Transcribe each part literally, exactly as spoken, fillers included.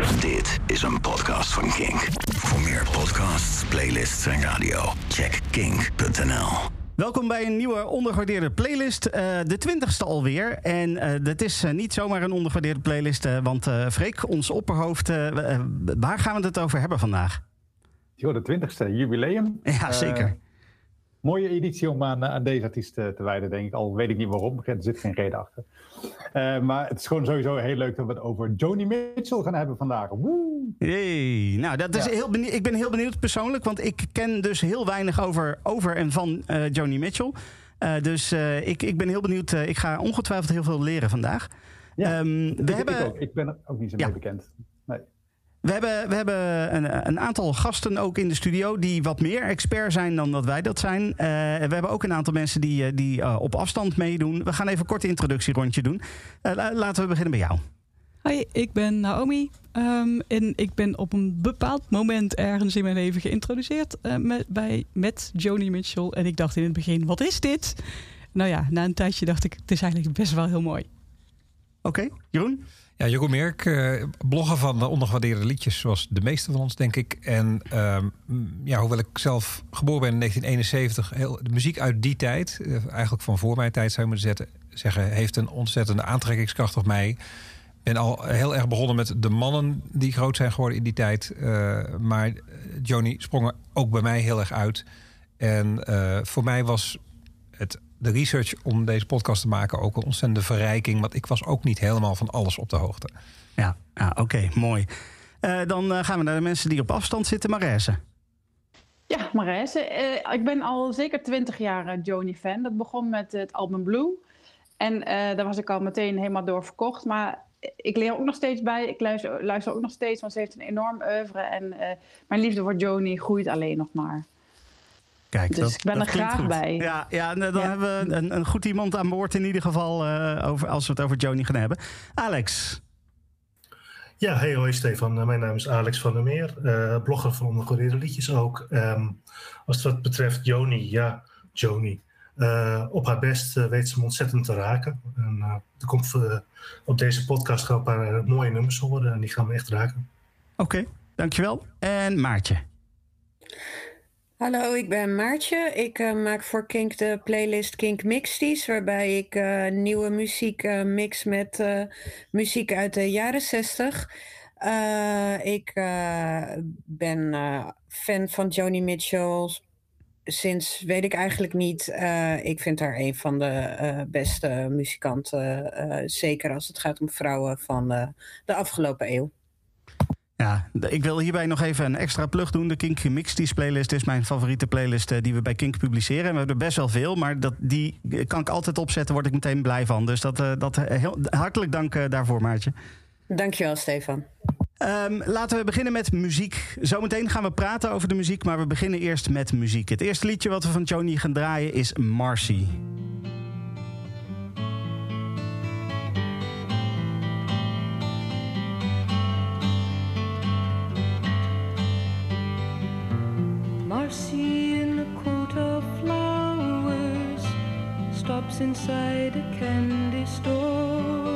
Dit is een podcast van Kink. Voor meer podcasts, playlists en radio, check kink punt n l. Welkom bij een nieuwe ondergewaardeerde playlist, uh, de twintigste alweer. En uh, dat is uh, niet zomaar een ondergewaardeerde playlist, uh, want uh, Freek, ons opperhoofd, uh, uh, waar gaan we het over hebben vandaag? Yo, de twintigste, jubileum. Ja, zeker. Uh, mooie editie om aan, aan deze artiest te wijden, denk ik. Al weet ik niet waarom, er zit geen reden achter. Uh, maar het is gewoon sowieso heel leuk dat we het over Joni Mitchell gaan hebben vandaag. Woe! Hey, nou, dat is ja. heel benieuwd, ik ben heel benieuwd persoonlijk, want ik ken dus heel weinig over, over en van uh, Joni Mitchell. Uh, dus uh, ik, ik ben heel benieuwd. Uh, ik ga ongetwijfeld heel veel leren vandaag. Ja, um, we ik, hebben... ik, ook. ik ben er ook niet zo ja. mee bekend. Nee. We hebben, we hebben een, een aantal gasten ook in de studio die wat meer expert zijn dan dat wij dat zijn. Uh, we hebben ook een aantal mensen die, die uh, op afstand meedoen. We gaan even een korte introductierondje doen. Uh, laten we beginnen bij jou. Hoi, ik ben Naomi. Um, en ik ben op een bepaald moment ergens in mijn leven geïntroduceerd uh, met, bij, met Joni Mitchell. En ik dacht in het begin, wat is dit? Nou ja, na een tijdje dacht ik, het is eigenlijk best wel heel mooi. Oké, okay, Jeroen? Ja, Jeroen Merk, eh, blogger van ondergewaardeerde liedjes, zoals de meeste van ons, denk ik. En uh, ja, hoewel ik zelf geboren ben in negentien eenenzeventig, heel, de muziek uit die tijd, eigenlijk van voor mijn tijd zou je moeten zeggen, heeft een ontzettende aantrekkingskracht op mij. Ik ben al heel erg begonnen met de mannen die groot zijn geworden in die tijd. Uh, maar Joni sprong er ook bij mij heel erg uit. En uh, voor mij was het... de research om deze podcast te maken ook een ontzettende verrijking. Want ik was ook niet helemaal van alles op de hoogte. Ja, ah, oké, okay, mooi. Uh, dan uh, gaan we naar de mensen die op afstand zitten. Maraise. Ja, Maraise. Uh, ik ben al zeker twintig jaar uh, Joni-fan. Dat begon met uh, het album Blue. En uh, daar was ik al meteen helemaal door verkocht. Maar ik leer ook nog steeds bij. Ik luister, luister ook nog steeds, want ze heeft een enorm oeuvre. En uh, mijn liefde voor Joni groeit alleen nog maar. Kijk, dus dat, ik ben dat er graag goed. bij. Ja, ja dan ja. hebben we een, een goed iemand aan boord in ieder geval, uh, over, als we het over Joni gaan hebben. Alex. Ja, hey, hoi Stefan. Mijn naam is Alex van der Meer, uh, blogger van ondergewaardeerde liedjes ook. Um, als het wat betreft Joni, ja, Joni. Uh, op haar best uh, weet ze hem ontzettend te raken. En, uh, er komt, uh, op deze podcast gaan een paar uh, mooie nummers horen en die gaan me echt raken. Oké, okay, dankjewel. En Maartje. Hallo, ik ben Maartje. Ik uh, maak voor Kink de playlist Kink Mixties, waarbij ik uh, nieuwe muziek uh, mix met uh, muziek uit de jaren zestig. Uh, ik uh, ben uh, fan van Joni Mitchell sinds, weet ik eigenlijk niet. Uh, ik vind haar een van de uh, beste muzikanten, uh, zeker als het gaat om vrouwen van uh, de afgelopen eeuw. Ja, ik wil hierbij nog even een extra plug doen. De Kink Mixties playlist is mijn favoriete playlist die we bij Kink publiceren. En we hebben er best wel veel, maar dat, die kan ik altijd opzetten. Word ik meteen blij van. Dus dat, dat, heel, hartelijk dank daarvoor, Maartje. Dankjewel, Stefan. Um, laten we beginnen met muziek. Zometeen gaan we praten over de muziek, maar we beginnen eerst met muziek. Het eerste liedje wat we van Joni gaan draaien is Marcy. Marcy in a coat of flowers stops inside a candy store.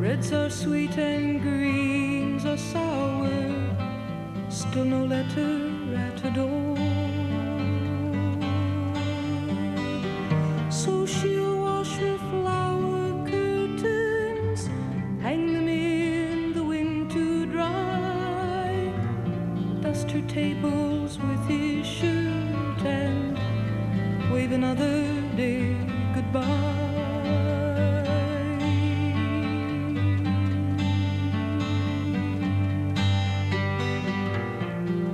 Reds are sweet and greens are sour. Still no letter at her door. So she'll wash her flower curtains, hang them in the wind to dry, dust her table with his shirt and wave another day goodbye.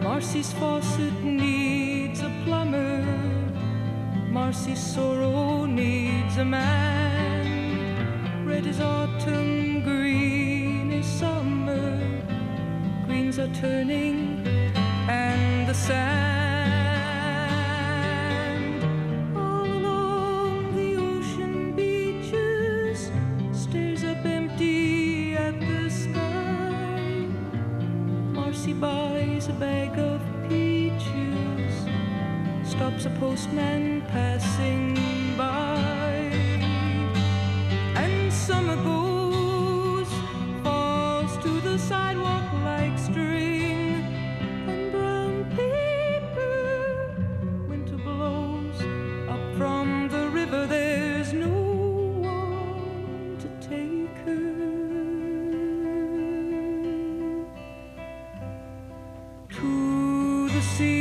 Marcy's faucet needs a plumber. Marcy's sorrow needs a man. Red is autumn, green is summer. Greens are turning and the sand all along the ocean beaches stares up empty at the sky. Marcy buys a bag of peaches, stops a postman passing by, and summer goes, falls to the sidewalk. the sea.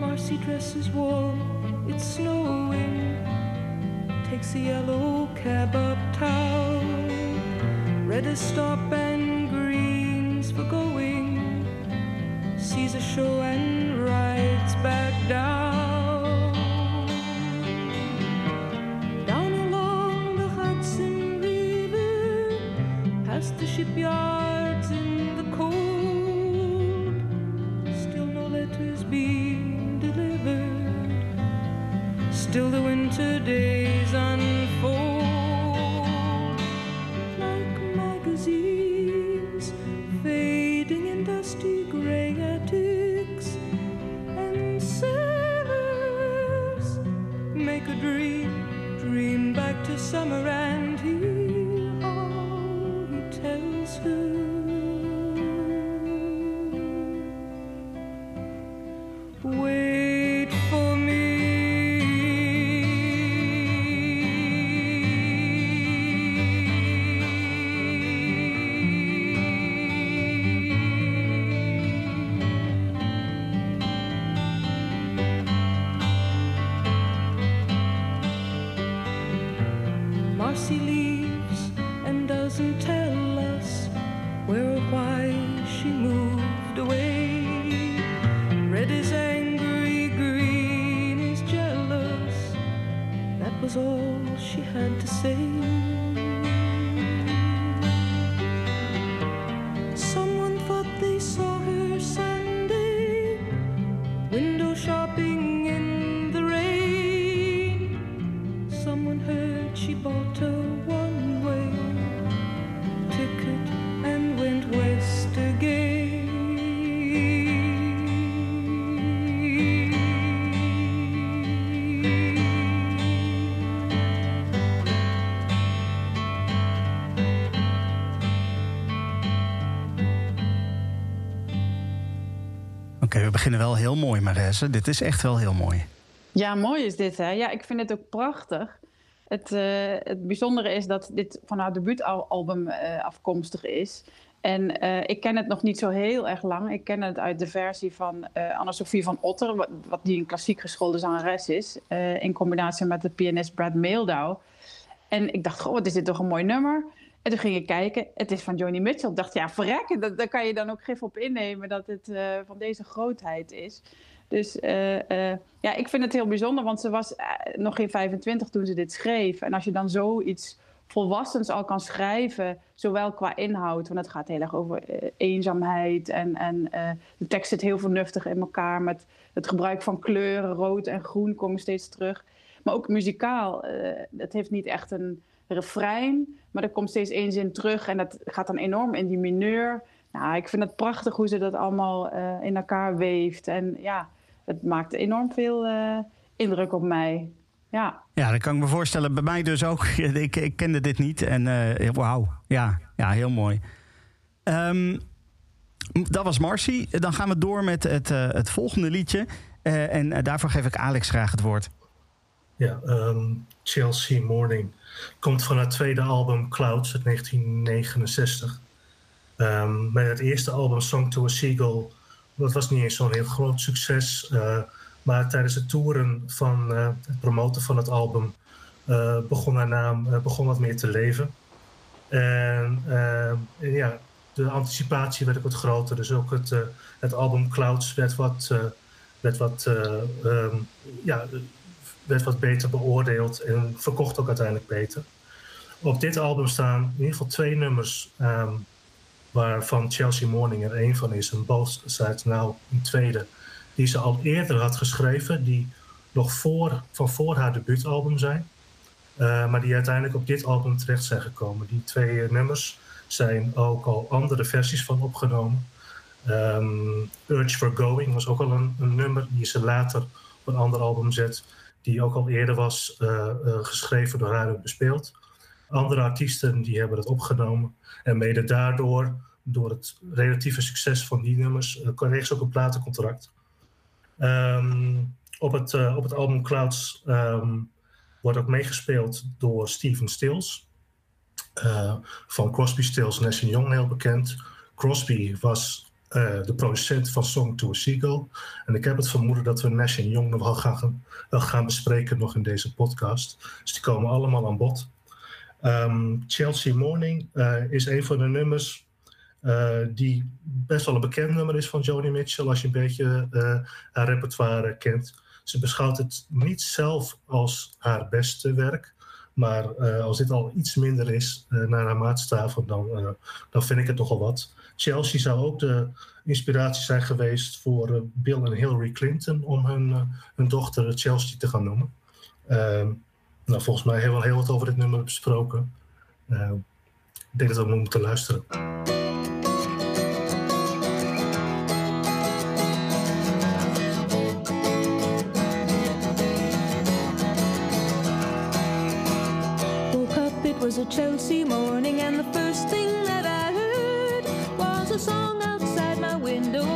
Marcy dresses warm, it's snowing, takes the yellow cab uptown, red is stop and green's for going, sees a show and rides back down. Down along the Hudson River, past the shipyards in the cold, still no letters being delivered, still the winter day summer, and he, oh, he tells her, wait for wel heel mooi, Maraise. Dit is echt wel heel mooi. Ja, mooi is dit, hè? Ja, ik vind het ook prachtig. Het, uh, het bijzondere is dat dit van haar debuutalbum uh, afkomstig is. En uh, ik ken het nog niet zo heel erg lang. Ik ken het uit de versie van uh, Anna-Sophie van Otter, wat, wat die een klassiek geschoolde zangeres is, uh, in combinatie met de pianist Brad Meeldau. En ik dacht, goh, wat is dit toch een mooi nummer? En toen ging ik kijken, het is van Joni Mitchell. Ik dacht, ja, verrekken, dat, daar kan je dan ook gif op innemen dat het uh, van deze grootheid is. Dus uh, uh, ja, ik vind het heel bijzonder, want ze was uh, nog geen vijfentwintig toen ze dit schreef. En als je dan zoiets volwassens al kan schrijven, zowel qua inhoud, want het gaat heel erg over uh, eenzaamheid. En, en uh, de tekst zit heel vernuftig in elkaar met het gebruik van kleuren, rood en groen komen steeds terug. Maar ook muzikaal, uh, het heeft niet echt een refrein, maar er komt steeds één zin terug en dat gaat dan enorm in die mineur. Nou, ik vind het prachtig hoe ze dat allemaal uh, in elkaar weeft. En ja, het maakt enorm veel uh, indruk op mij. Ja. Ja, dat kan ik me voorstellen. Bij mij dus ook. Ik, ik kende dit niet en uh, wauw. Ja, ja, heel mooi. Um, dat was Marcy. Dan gaan we door met het, uh, het volgende liedje. Uh, en uh, daarvoor geef ik Alex graag het woord. Ja, um, Chelsea Morning. Komt van haar tweede album Clouds uit negentien negenenzestig. Um, met het eerste album Song to a Seagull. Dat was niet eens zo'n heel groot succes. Uh, maar tijdens de toeren van uh, het promoten van het album uh, begon haar naam uh, begon wat meer te leven. En, uh, en ja, de anticipatie werd ook wat groter. Dus ook het, uh, het album Clouds werd wat, uh, werd wat uh, um, ja, werd wat beter beoordeeld en verkocht ook uiteindelijk beter. Op dit album staan in ieder geval twee nummers, Um, waarvan Chelsea Morning er één van is. En both sides now een tweede, die ze al eerder had geschreven, die nog voor, van voor haar debuutalbum zijn, Uh, maar die uiteindelijk op dit album terecht zijn gekomen. Die twee uh, nummers zijn ook al andere versies van opgenomen. Um, Urge for Going was ook al een, een nummer die ze later op een ander album zet, die ook al eerder was uh, uh, geschreven door haar en bespeeld. Andere artiesten die hebben dat opgenomen. En mede daardoor door het relatieve succes van die nummers. Er kreeg ze ook een platencontract. Um, op, het, uh, op het album Clouds um, wordt ook meegespeeld door Steven Stills. Uh, van Crosby Stills Nash en Young, heel bekend. Crosby was uh, de producent van Song to a Seagull. En ik heb het vermoeden dat we Nash en Young nog wel gaan, wel gaan bespreken nog in deze podcast. Dus die komen allemaal aan bod. Um, Chelsea Morning uh, is een van de nummers uh, die best wel een bekend nummer is van Joni Mitchell, als je een beetje uh, haar repertoire kent. Ze beschouwt het niet zelf als haar beste werk, maar uh, als dit al iets minder is uh, naar haar maatstaven, dan, uh, dan vind ik het nogal wat. Chelsea zou ook de inspiratie zijn geweest voor uh, Bill en Hillary Clinton om hun, uh, hun dochter Chelsea te gaan noemen. Uh, Nou, volgens mij hebben we al heel wat over dit nummer besproken. Uh, ik denk dat we moeten luisteren. Woke up, it was a Chelsea morning, and the first thing that I heard was a song outside my window,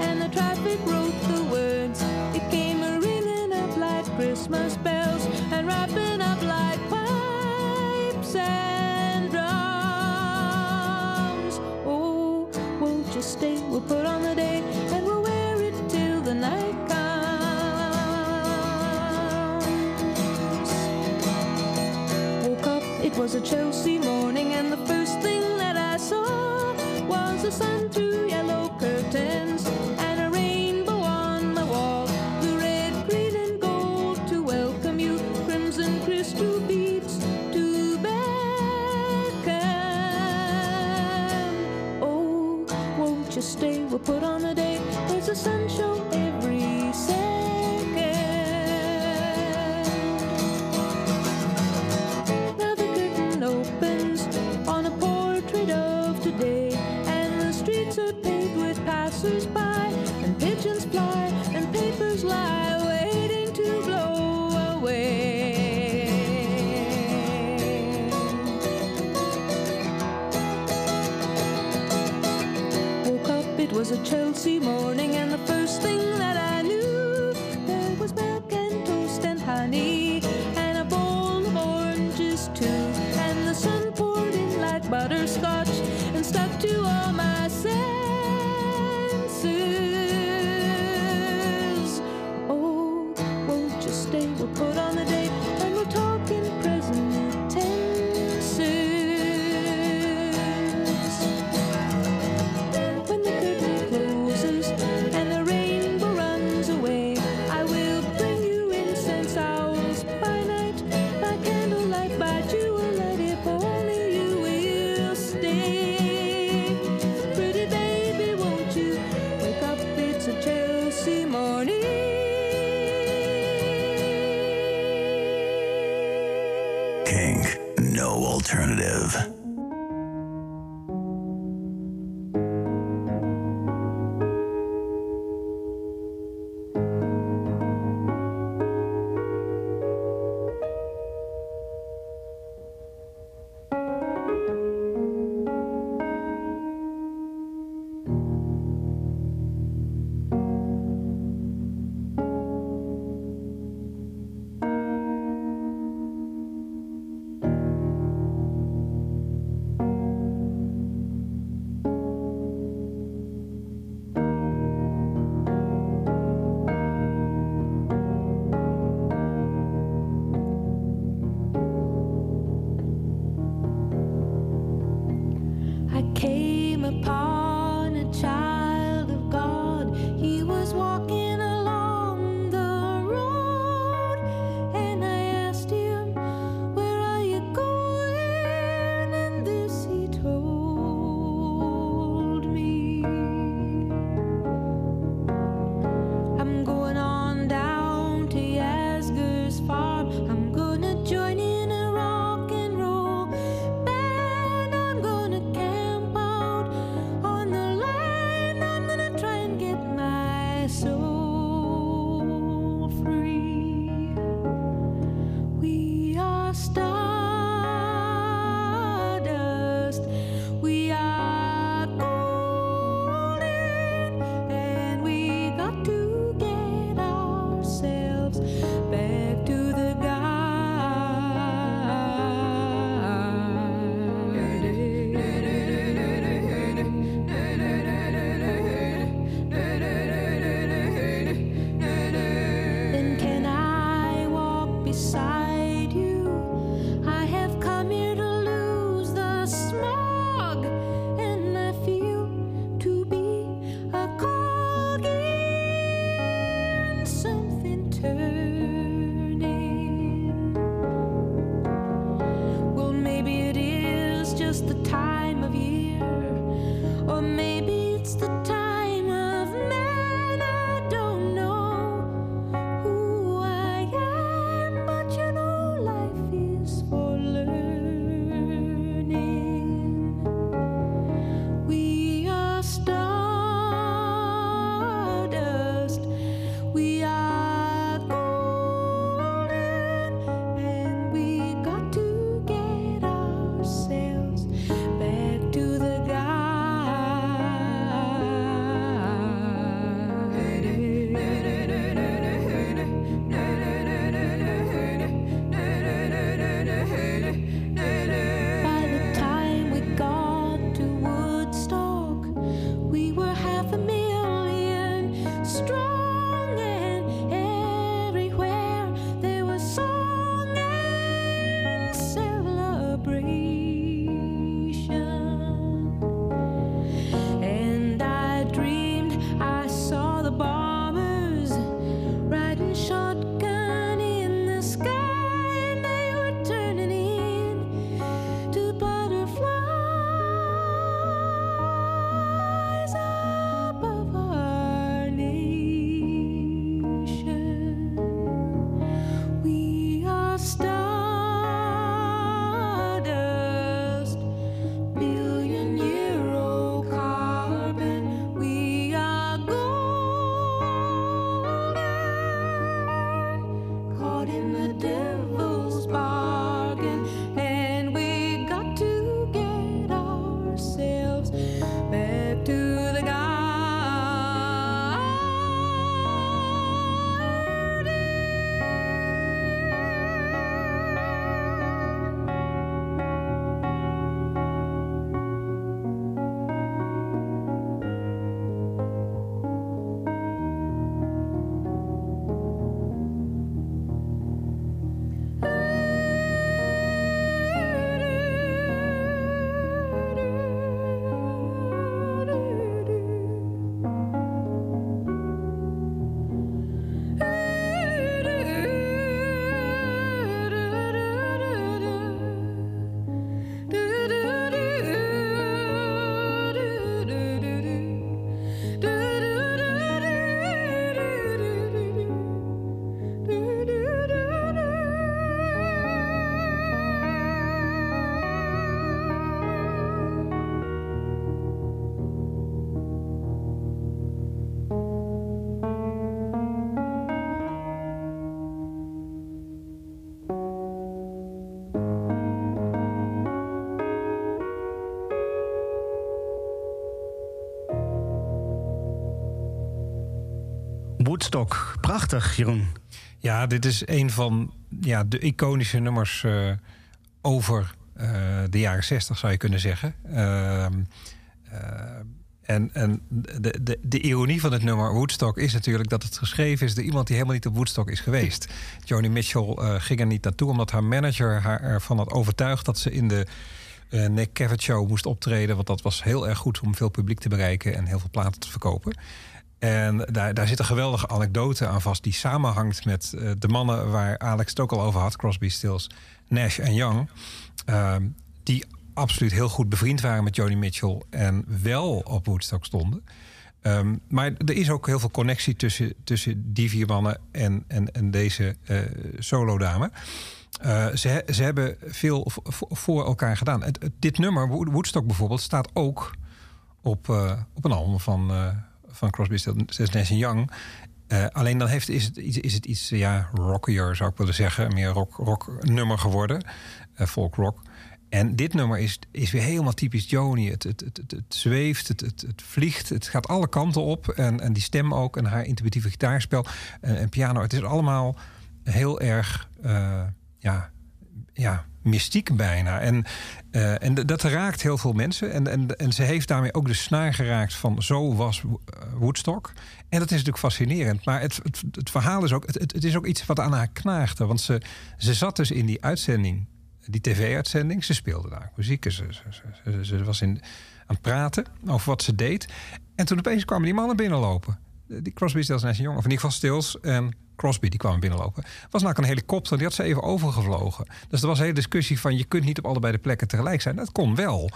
and the traffic wrote the words. It came a ringing up like Christmas bells, and wrapping up like pipes and drums. Oh, won't you stay? We'll put on the day and we'll wear it till the night comes. Woke up, it was a Chelsea morning, and the first thing that I saw was the sun through yellow curtains. Stay, we'll put on a day. There's a sun show every second. Now the curtain opens on a portrait of today, and the streets are paved with passers-by, and pigeons fly, and papers lie waiting to blow away. It was a Chelsea morning, and the first thing that I knew, there was milk and toast and honey, and a bowl of oranges too, and the sun poured in like butterscotch, and stuck to all my senses. Oh, won't you stay? We'll put on the day, and we'll talk in present tenses. When the curtain closes and the rainbow just the time of year, or maybe it's the time of man. I don't know who I am, but you know life is for learning. We are stardust, we are golden, and we got to get ourselves back to the garden. By the time we got to Woodstock, we were half a million strong, and everywhere there was song and celebration. And I dreamed I saw the bombers riding shotgun in the sky, and they were turning in to butterflies above our nation. We are stardust, billion euro carbon, we are golden, caught in the devil's bargain, and we got to get ourselves back to the Woodstock. Prachtig, Jeroen. Ja, dit is een van ja, de iconische nummers uh, over uh, de jaren zestig, zou je kunnen zeggen. Uh, uh, en en de, de, de ironie van het nummer Woodstock is natuurlijk dat het geschreven is door iemand die helemaal niet op Woodstock is geweest. Joni Mitchell uh, ging er niet naartoe omdat haar manager haar ervan had overtuigd dat ze in de Uh, Nick Cavett Show moest optreden, want dat was heel erg goed om veel publiek te bereiken en heel veel platen te verkopen. En daar, daar zit een geweldige anekdote aan vast die samenhangt met uh, de mannen waar Alex het ook al over had, Crosby, Stills, Nash en Young, uh, die absoluut heel goed bevriend waren met Joni Mitchell en wel op Woodstock stonden. Um, maar er is ook heel veel connectie tussen, tussen die vier mannen en, en, en deze uh, solodame. Uh, ze, ze hebben veel voor elkaar gedaan. Het, het, dit nummer, Woodstock bijvoorbeeld, staat ook op, uh, op een album van, uh, van Crosby, Stills, Nash en Young. Uh, alleen dan heeft, is, het, is het iets ja, rockier, zou ik willen zeggen. Meer rock, rock nummer geworden, uh, folk rock. En dit nummer is, is weer helemaal typisch Joni. Het, het, het, het, het zweeft, het, het, het vliegt, het gaat alle kanten op. En, en die stem ook, en haar intuïtieve gitaarspel en, en piano. Het is allemaal heel erg Uh, Ja, ja, mystiek bijna. En, uh, en d- dat raakt heel veel mensen. En, en, en ze heeft daarmee ook de snaar geraakt van zo was Woodstock. En dat is natuurlijk fascinerend. Maar het, het, het verhaal is ook, het, het is ook iets wat aan haar knaagde. Want ze, ze zat dus in die uitzending, die tv-uitzending. Ze speelde daar muziek. Ze, ze, ze, ze was in, aan het praten over wat ze deed. En toen opeens kwamen die mannen binnenlopen. Die Crosby, Stills, Nash en Young. Of in ieder geval Stills en Crosby, die kwam binnenlopen. Was nou een helikopter, die had ze even overgevlogen. Dus er was een hele discussie van je kunt niet op allebei de plekken tegelijk zijn. Dat kon wel.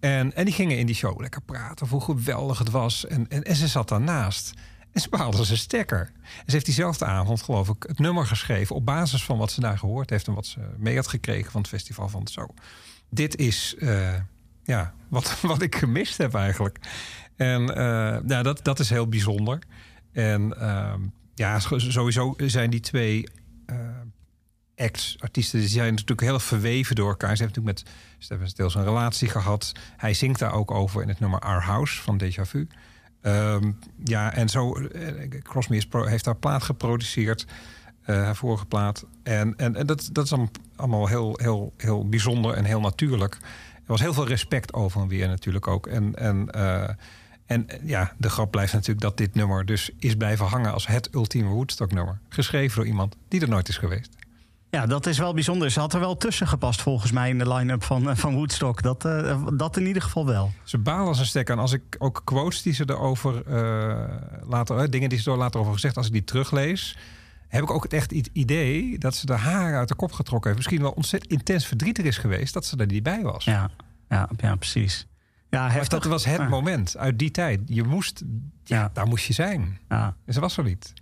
En, en die gingen in die show lekker praten over hoe geweldig het was. En, en, en ze zat daarnaast. En ze behaalde zijn stekker. En ze heeft diezelfde avond, geloof ik, het nummer geschreven op basis van wat ze daar gehoord heeft en wat ze mee had gekregen van het festival van zo. Dit is uh, ja, wat, wat ik gemist heb eigenlijk. En uh, nou, dat, dat is heel bijzonder. En uh, ja, sowieso zijn die twee uh, acts, artiesten, die zijn natuurlijk heel verweven door elkaar. Ze hebben natuurlijk met Steven Stills een relatie gehad. Hij zingt daar ook over in het nummer Our House van Déjà Vu. Um, ja, en zo, Crosby is pro, heeft haar plaat geproduceerd, uh, haar vorige plaat. En, en, en dat, dat is allemaal heel, heel, heel bijzonder en heel natuurlijk. Er was heel veel respect over en weer natuurlijk ook. En, en, uh, en ja, de grap blijft natuurlijk dat dit nummer dus is blijven hangen als het ultieme Woodstock-nummer. Geschreven door iemand die er nooit is geweest. Ja, dat is wel bijzonder. Ze had er wel tussen gepast volgens mij in de line-up van, van Woodstock. Dat, uh, dat in ieder geval wel. Ze balen zijn stek aan. Als ik ook quotes die ze erover uh, later, dingen die ze er later over gezegd, als ik die teruglees, heb ik ook echt het idee dat ze de haren uit de kop getrokken heeft. Misschien wel ontzettend intens verdrietig is geweest dat ze er niet bij was. Ja, ja, ja precies. Ja, maar dat was het ja. moment uit die tijd. Je moest, ja, ja. daar moest je zijn. Ja. En ze was er niet.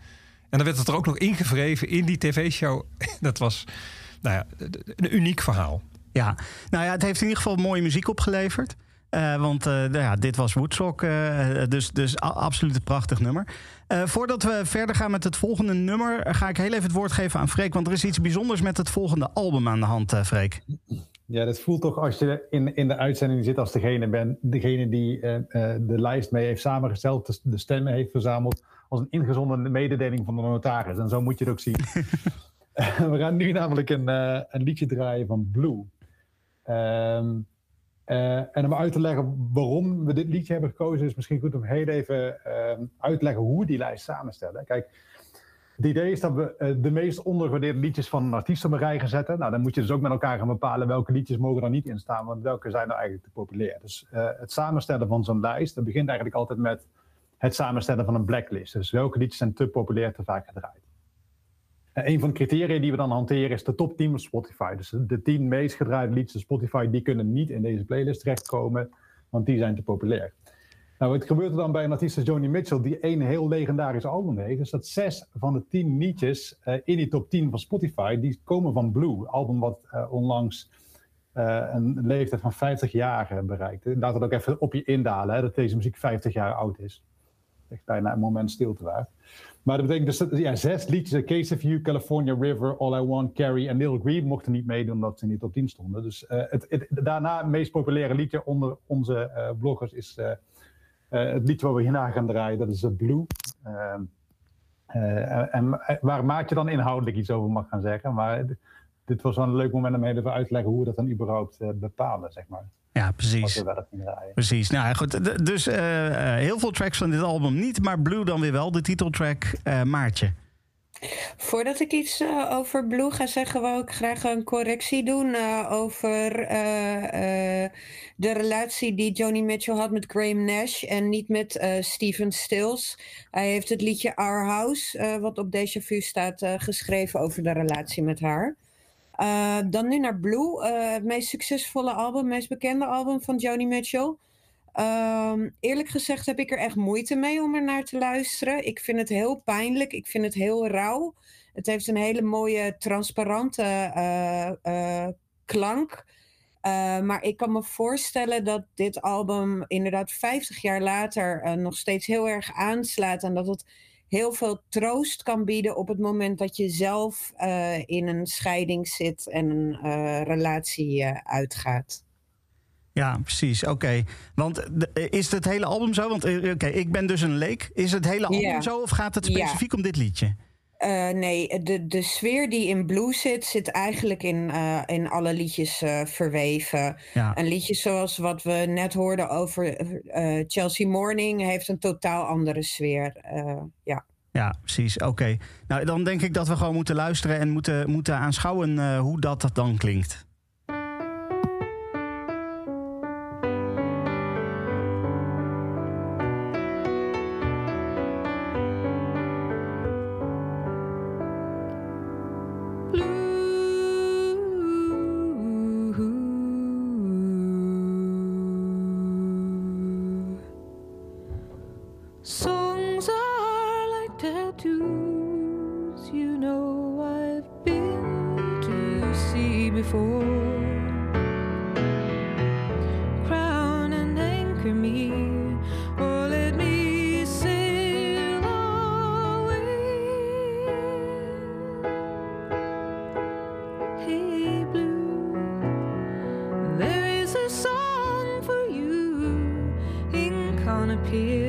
En dan werd het er ook nog ingevreven in die tv-show. Dat was nou ja, een uniek verhaal. Ja, nou ja, het heeft in ieder geval mooie muziek opgeleverd. Uh, want uh, nou ja, dit was Woodstock, uh, dus, dus a- absoluut een prachtig nummer. Uh, voordat we verder gaan met het volgende nummer, ga ik heel even het woord geven aan Freek. Want er is iets bijzonders met het volgende album aan de hand, uh, Freek. Ja, dat voelt toch als je in, in de uitzending zit als degene bent, degene die uh, uh, de lijst mee heeft samengesteld, de stemmen heeft verzameld, als een ingezonden mededeling van de notaris. En zo moet je het ook zien. We gaan nu namelijk een, uh, een liedje draaien van Blue. Um, uh, en om uit te leggen waarom we dit liedje hebben gekozen, is misschien goed om heel even um, uit te leggen hoe we die lijst samenstellen. Kijk, het idee is dat we uh, de meest ondergewaardeerde liedjes van een artiest op een rij gaan zetten. Nou, dan moet je dus ook met elkaar gaan bepalen welke liedjes mogen er niet in staan, want welke zijn nou eigenlijk te populair. Dus uh, het samenstellen van zo'n lijst, dat begint eigenlijk altijd met het samenstellen van een blacklist. Dus welke liedjes zijn te populair, te vaak gedraaid. Uh, een van de criteria die we dan hanteren is de top tien op Spotify. Dus de tien meest gedraaide liedjes op Spotify, die kunnen niet in deze playlist terechtkomen, want die zijn te populair. Nou, wat gebeurt er dan bij een artiest als Joni Mitchell, die één heel legendarisch album heeft, is dat zes van de tien liedjes uh, in die top tien van Spotify, die komen van Blue. Album wat uh, onlangs uh, een leeftijd van vijftig jaar uh, bereikte. Laat dat ook even op je indalen, hè, dat deze muziek vijftig jaar oud is. Echt bijna een moment stilte waard. Maar dat betekent dus ja, zes liedjes. Case of You, California River, All I Want, Carrie en Lil Green mochten niet meedoen omdat ze in die top tien stonden. Dus uh, het, het daarna het meest populaire liedje onder onze uh, bloggers is uh, uh, het liedje waar we hierna gaan draaien. Dat is uh, Blue. Uh, uh, en uh, waar Maartje dan inhoudelijk iets over mag gaan zeggen. Maar d- dit was wel een leuk moment om even uit te leggen hoe we dat dan überhaupt uh, bepalen, zeg maar. Ja, precies. Precies. Nou ja, goed. Dus uh, heel veel tracks van dit album niet, maar Blue dan weer wel, de titeltrack. uh, Maartje. Voordat ik iets uh, over Blue ga zeggen, wou ik graag een correctie doen uh, over uh, uh, de relatie die Joni Mitchell had met Graham Nash en niet met uh, Steven Stills. Hij heeft het liedje Our House, uh, wat op Déjà Vu staat, uh, geschreven over de relatie met haar. Uh, dan nu naar Blue, uh, het meest succesvolle album, het meest bekende album van Joni Mitchell. Uh, eerlijk gezegd heb ik er echt moeite mee om er naar te luisteren. Ik vind het heel pijnlijk, ik vind het heel rauw. Het heeft een hele mooie, transparante uh, uh, klank. Uh, maar ik kan me voorstellen dat dit album inderdaad vijftig jaar later uh, nog steeds heel erg aanslaat en dat het heel veel troost kan bieden op het moment dat je zelf uh, in een scheiding zit en een uh, relatie uh, uitgaat. Ja, precies. Oké. Okay. Want de, is het hele album zo? Want oké, okay, ik ben dus een leek. Is het hele album ja. zo of gaat het specifiek ja. om dit liedje? Uh, nee, de, de sfeer die in Blue zit, zit eigenlijk in, uh, in alle liedjes uh, verweven. Ja. Een liedje zoals wat we net hoorden over uh, Chelsea Morning heeft een totaal andere sfeer. Uh, ja. ja, precies. Oké. Okay. Nou, dan denk ik dat we gewoon moeten luisteren en moeten, moeten aanschouwen uh, hoe dat dan klinkt. Songs are like tattoos, you know I've been to sea before. Crown and anchor me, or let me sail away. Hey blue, there is a song for you, ink on a pier.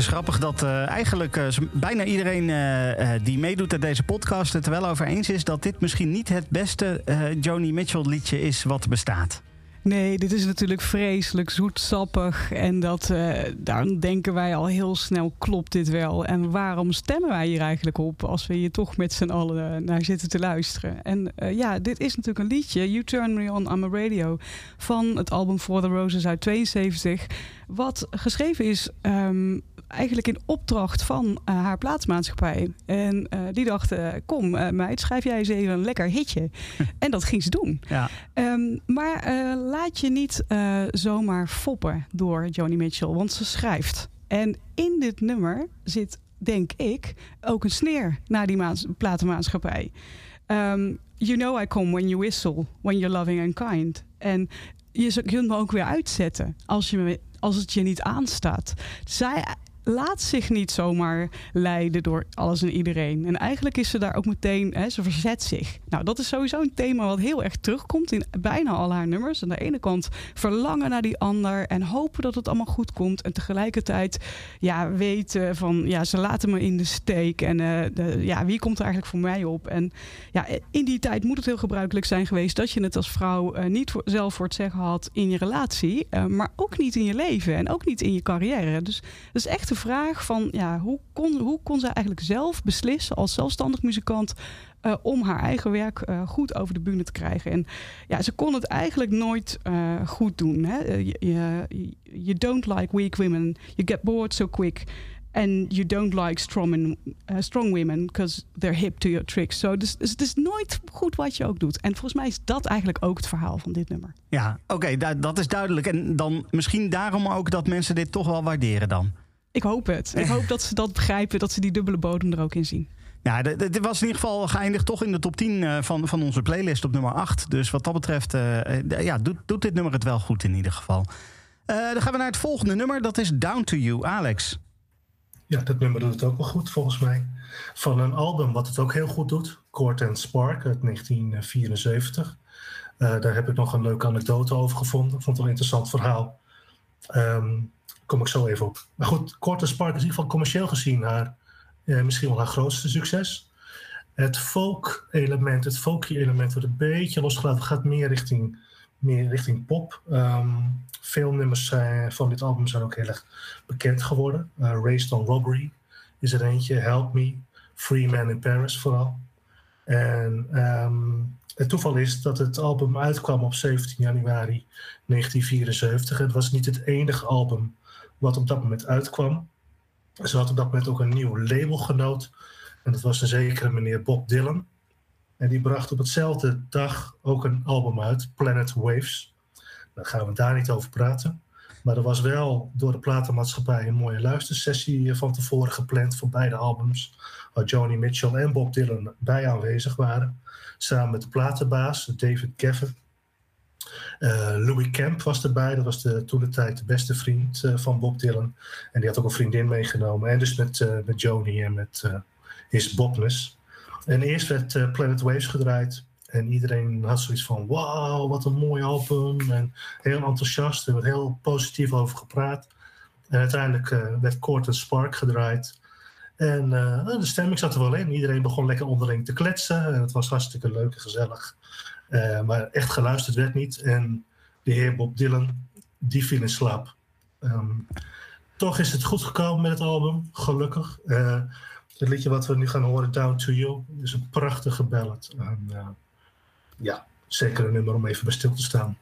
is grappig dat uh, eigenlijk uh, bijna iedereen uh, die meedoet aan deze podcast het er wel over eens is dat dit misschien niet het beste uh, Joni Mitchell liedje is wat bestaat. Nee, dit is natuurlijk vreselijk zoetsappig. En dat, uh, dan denken wij al heel snel, klopt dit wel? En waarom stemmen wij hier eigenlijk op als we hier toch met z'n allen naar zitten te luisteren? En uh, ja, dit is natuurlijk een liedje, You Turn Me On, I'm a Radio, van het album For the Roses uit tweeënzeventig. Wat geschreven is um, eigenlijk in opdracht van uh, haar plaatsmaatschappij. En uh, die dacht, uh, kom uh, meid, schrijf jij eens even een lekker hitje. En dat ging ze doen. Ja. Um, maar uh, laat je niet uh, zomaar foppen door Joni Mitchell, want ze schrijft. En in dit nummer zit, denk ik, ook een sneer naar die maats- platenmaatschappij. Um, you know I come when you whistle, when you're loving and kind. En je kunt me ook weer uitzetten als je me... als het je niet aanstaat. Zij laat zich niet zomaar leiden door alles en iedereen. En eigenlijk is ze daar ook meteen... Hè, ze verzet zich. Nou, dat is sowieso een thema wat heel erg terugkomt in bijna al haar nummers. Aan de ene kant verlangen naar die ander en hopen dat het allemaal goed komt. En tegelijkertijd ja, weten van... ja, ze laten me in de steek. En uh, de, ja, wie komt er eigenlijk voor mij op? En ja, in die tijd moet het heel gebruikelijk zijn geweest... dat je het als vrouw uh, niet voor, zelf voor het zeggen had in je relatie. Uh, maar ook niet in je leven. En ook niet in je carrière. Dus dat is echt... de vraag van ja, hoe kon, hoe kon zij eigenlijk zelf beslissen als zelfstandig muzikant uh, om haar eigen werk uh, goed over de bühne te krijgen. En ja, ze kon het eigenlijk nooit uh, goed doen. Hè? You, you, you don't like weak women, you get bored so quick. And you don't like strong, in, uh, strong women because they're hip to your tricks. So, dus, dus het is nooit goed wat je ook doet. En volgens mij is dat eigenlijk ook het verhaal van dit nummer. Ja, oké, okay, da- dat is duidelijk. En dan misschien daarom ook dat mensen dit toch wel waarderen dan. Ik hoop het. Ik hoop dat ze dat begrijpen, dat ze die dubbele bodem er ook in zien. Ja, het was in ieder geval geëindigd toch in de top tien van, van onze playlist op nummer acht. Dus wat dat betreft, uh, ja, doet, doet dit nummer het wel goed in ieder geval. Uh, dan gaan we naar het volgende nummer, dat is Down to You, Alex. Ja, dat nummer doet het ook wel goed volgens mij. Van een album wat het ook heel goed doet, Court and Spark uit negentien vierenzeventig. Uh, daar heb ik nog een leuke anekdote over gevonden. Ik vond het wel een interessant verhaal. Um, Kom ik zo even op. Maar goed, Court and Spark is in ieder geval commercieel gezien haar, eh, misschien wel haar grootste succes. Het folk-element, het folkie-element wordt een beetje losgelaten. Gaat meer richting, meer richting pop. Um, veel nummers zijn, van dit album zijn ook heel erg bekend geworden. Uh, Raised on Robbery is er eentje. Help Me. Free Man in Paris vooral. En um, het toeval is dat het album uitkwam op zeventien januari negentien vierenzeventig. Het was niet het enige album wat op dat moment uitkwam. Ze had op dat moment ook een nieuw labelgenoot. En dat was een zekere meneer Bob Dylan. En die bracht op hetzelfde dag ook een album uit, Planet Waves. Daar gaan we daar niet over praten. Maar er was wel door de platenmaatschappij een mooie luistersessie van tevoren gepland voor beide albums. Waar Joni Mitchell en Bob Dylan bij aanwezig waren. Samen met de platenbaas, David Geffen. Uh, Louis Kemp was erbij, dat was de, toen de tijd de beste vriend uh, van Bob Dylan. En die had ook een vriendin meegenomen. En dus met, uh, met Joni en met uh, his Bobness. En eerst werd uh, Planet Waves gedraaid. En iedereen had zoiets van, wauw, wat een mooi album. En heel enthousiast, er werd heel positief over gepraat. En uiteindelijk uh, werd Court and Spark gedraaid. En uh, de stemming zat er wel in. Iedereen begon lekker onderling te kletsen. En het was hartstikke leuk en gezellig. Uh, maar echt geluisterd werd niet. En de heer Bob Dylan, die viel in slaap. Um, toch is het goed gekomen met het album, gelukkig. Uh, het liedje wat we nu gaan horen, Down to You, is een prachtige ballad. Um, uh, ja, zeker een nummer om even bij stil te staan.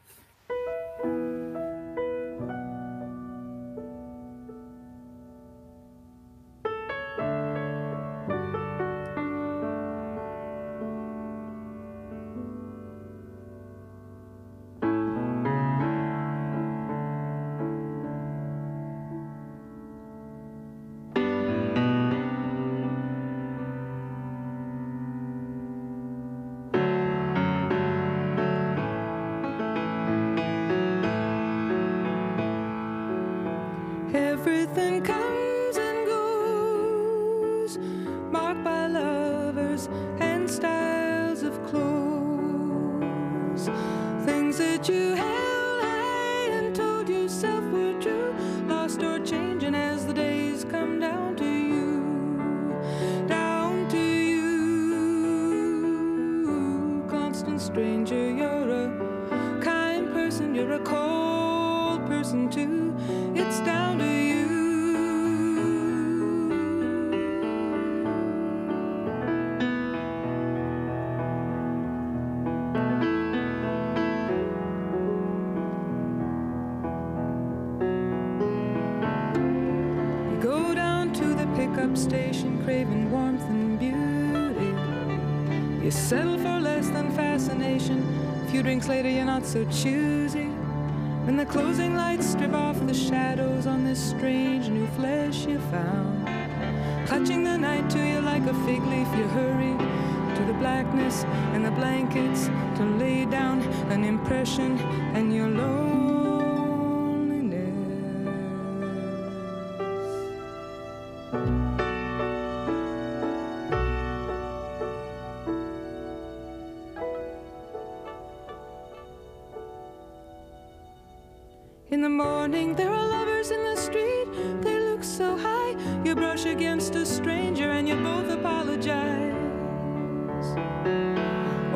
Told yourself were true, lost or changing as the days come. stranger. You're a kind person, you're a cold person too. It's down to you. You go down to the pickup station, craving warmth and beauty. You settle for less than fascination. A few drinks later, you're not so choosy. When the closing lights strip off the shadows on this strange new flesh you found, clutching the night to you like a fig leaf, you hurry to the blackness and the blankets to lay down an impression and your loneliness. In the morning, there are lovers in the street. They look so high. You brush against a stranger and you both apologize.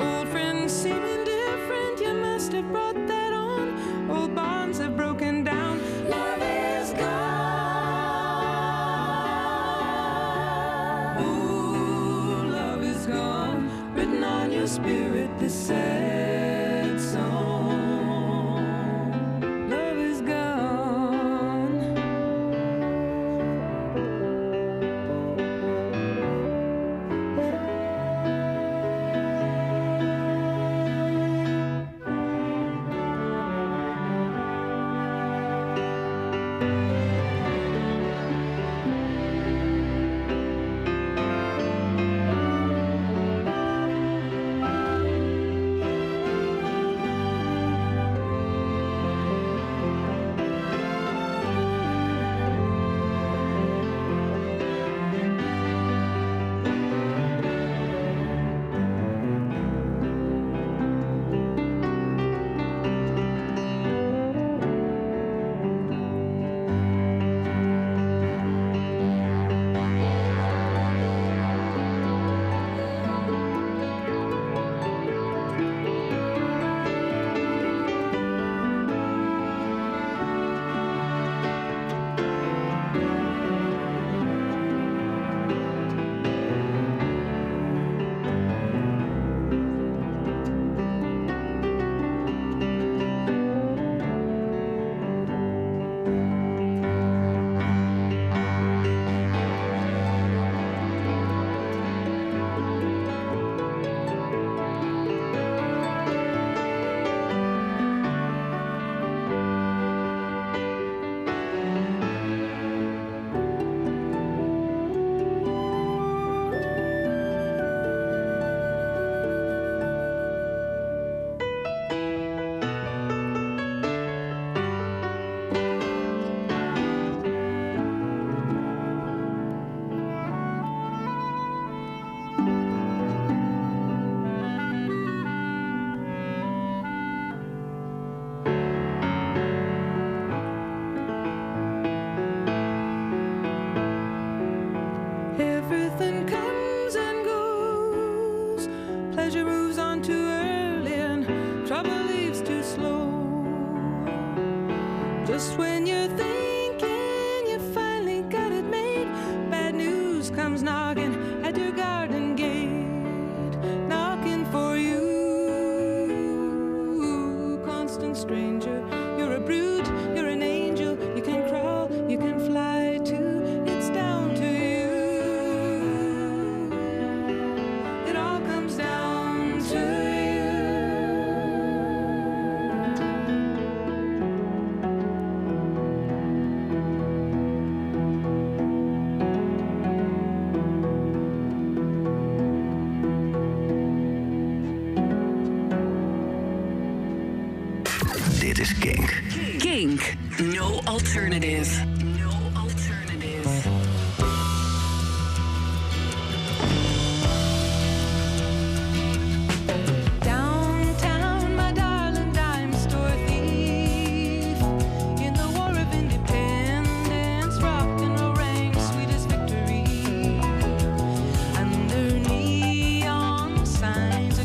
Old friends seem indifferent. You must have brought that on. Old bonds have broken down. Love is gone. Ooh, love is gone. Written on your spirit, this sad song.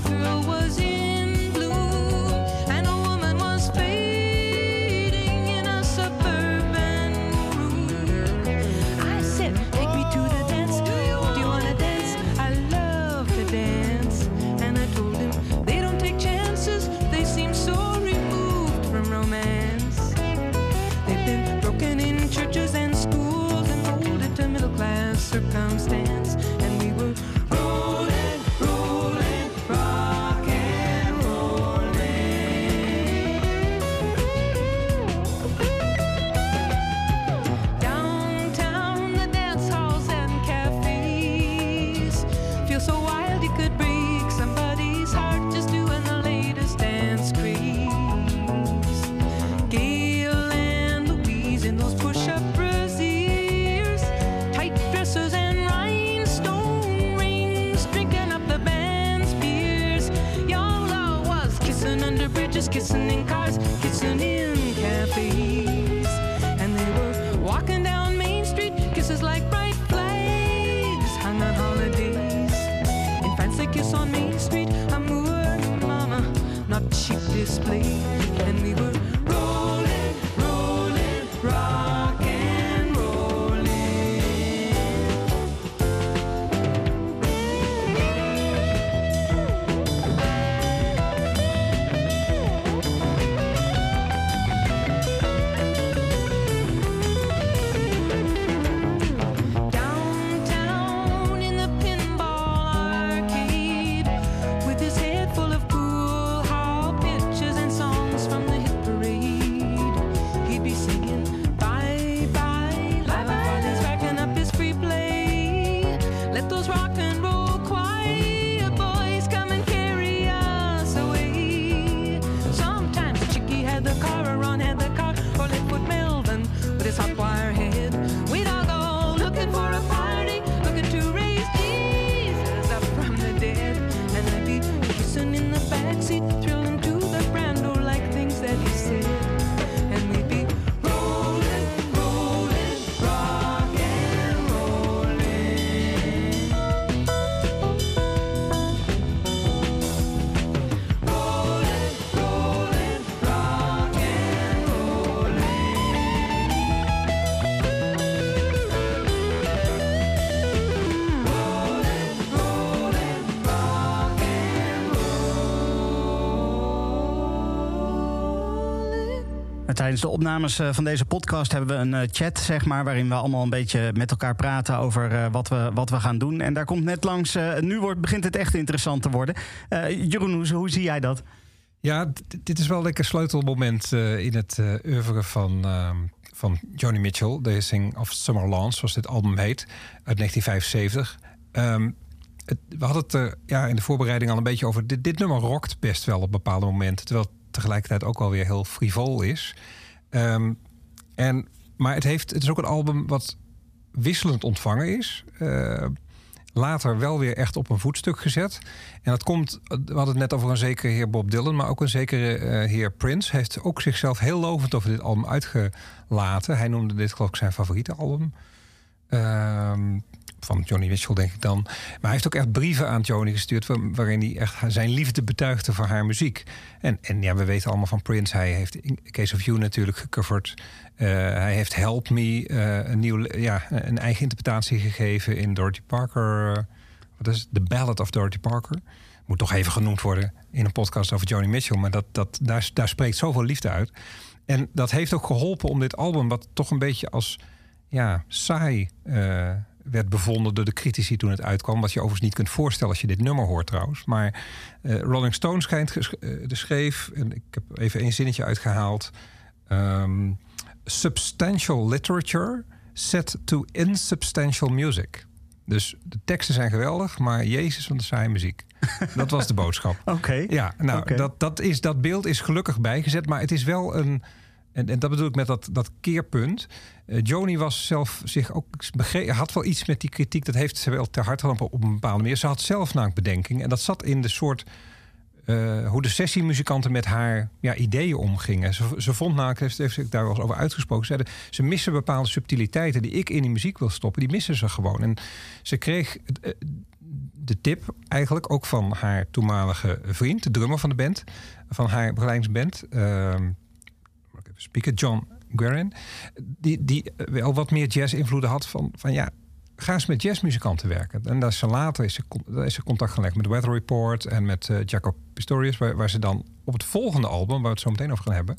Girl was in kissing in cars, kissing in cafes. And they were walking down Main Street, kisses like bright flags hung on holidays. In France they kiss on Main Street, amour, mama, not cheap display. And we were rolling, rolling, rock and rolling. Downtown in the pinball arcade, with his head full of pool hall pictures and songs from the hit parade, he'd be singing bye bye, bye bye. He's racking up his free play. Let those rock and roll choir boys come and carry us away. Sometimes Chicky had the car, or Ron had the car, or Liquid Melvin with his hot wire head. We'd all go looking for a party, looking to raise Jesus up from the dead. And I'd be kissing in the backseat, thrilling to the Brando like things that he said. And we'd be rolling, rolling, rock and rolling. Rolling, rolling, rock and rolling. Rolling, rolling, rock and rolling. En tijdens de opnames eh, van deze podcast hebben we een eh, chat, zeg maar, waarin we allemaal een beetje met elkaar praten over eh, wat, we, wat we gaan doen. En daar komt net langs, eh, nu wordt, begint het echt interessant te worden. Eh, Jeroen, hoe, hoe zie jij dat? Ja, d- dit is wel een lekker sleutelmoment eh, in het eh oeuvre van, ehm, van Joni Mitchell. The Sing of Summer Lawns, zoals dit album heet, uit negentien vijfenzeventig. Ehm, het- we hadden het er, ja, in de voorbereiding al een beetje over. Dit, dit nummer rokt best wel op bepaalde momenten, terwijl het tegelijkertijd ook wel weer heel frivol is. Ehm, en, maar het, heeft, het is ook een album wat wisselend ontvangen is. Ehm, later wel weer echt op een voetstuk gezet. En dat komt, we hadden het net over een zekere heer Bob Dylan, maar ook een zekere eh, heer Prince heeft ook zichzelf heel lovend over dit album uitgelaten. Hij noemde dit, geloof ik, zijn favoriete album. Ehm, van Joni Mitchell, denk ik dan. Maar hij heeft ook echt brieven aan Joni gestuurd, waar- waarin hij echt haar- zijn liefde betuigde voor haar muziek. En, en ja, we weten allemaal van Prince. Hij heeft In Case of You natuurlijk gecoverd. Eh, hij heeft Help Me, eh, een, nieuw, ja, een eigen interpretatie gegeven in Dorothy Parker. eh, wat is het? The Ballad of Dorothy Parker. Moet toch even genoemd worden in een podcast over Joni Mitchell. Maar dat, dat, daar, daar spreekt zoveel liefde uit. En dat heeft ook geholpen om dit album, wat toch een beetje als, ja, saai eh, werd bevonden door de critici toen het uitkwam. Wat je overigens niet kunt voorstellen als je dit nummer hoort trouwens. Maar eh, Rolling Stone schijnt gesch- eh, de schreef, en ik heb even één zinnetje uitgehaald. Ehm, substantial literature set to insubstantial music. Dus de teksten zijn geweldig, maar jezus van de saaie muziek. Dat was de boodschap. Oké. Ja, nou, Oké. dat, dat, is, dat beeld is gelukkig bijgezet, maar het is wel een. En, en dat bedoel ik met dat, dat keerpunt. Eh, Joni was zelf zich ook begre- had wel iets met die kritiek. Dat heeft ze wel ter harte genomen op een bepaalde manier. Ze had zelf namelijk bedenking. En dat zat in de soort, eh, hoe de sessiemuzikanten met haar, ja, ideeën omgingen. Ze, ze vond namelijk, heeft, heeft zich daar wel eens over uitgesproken. Ze, zeiden, ze missen bepaalde subtiliteiten die ik in die muziek wil stoppen. Die missen ze gewoon. En ze kreeg eh, de tip eigenlijk ook van haar toenmalige vriend, de drummer van de band, van haar begeleidingsband, ehm, Speaker John Guerin, die, die wel wat meer jazz-invloeden had van, van ja, ga eens met jazzmuzikanten werken. En daar is ze later is ze, con- daar is ze contact gelegd met Weather Report en met eh, Jaco Pastorius, waar, waar ze dan op het volgende album, waar we het zo meteen over gaan hebben,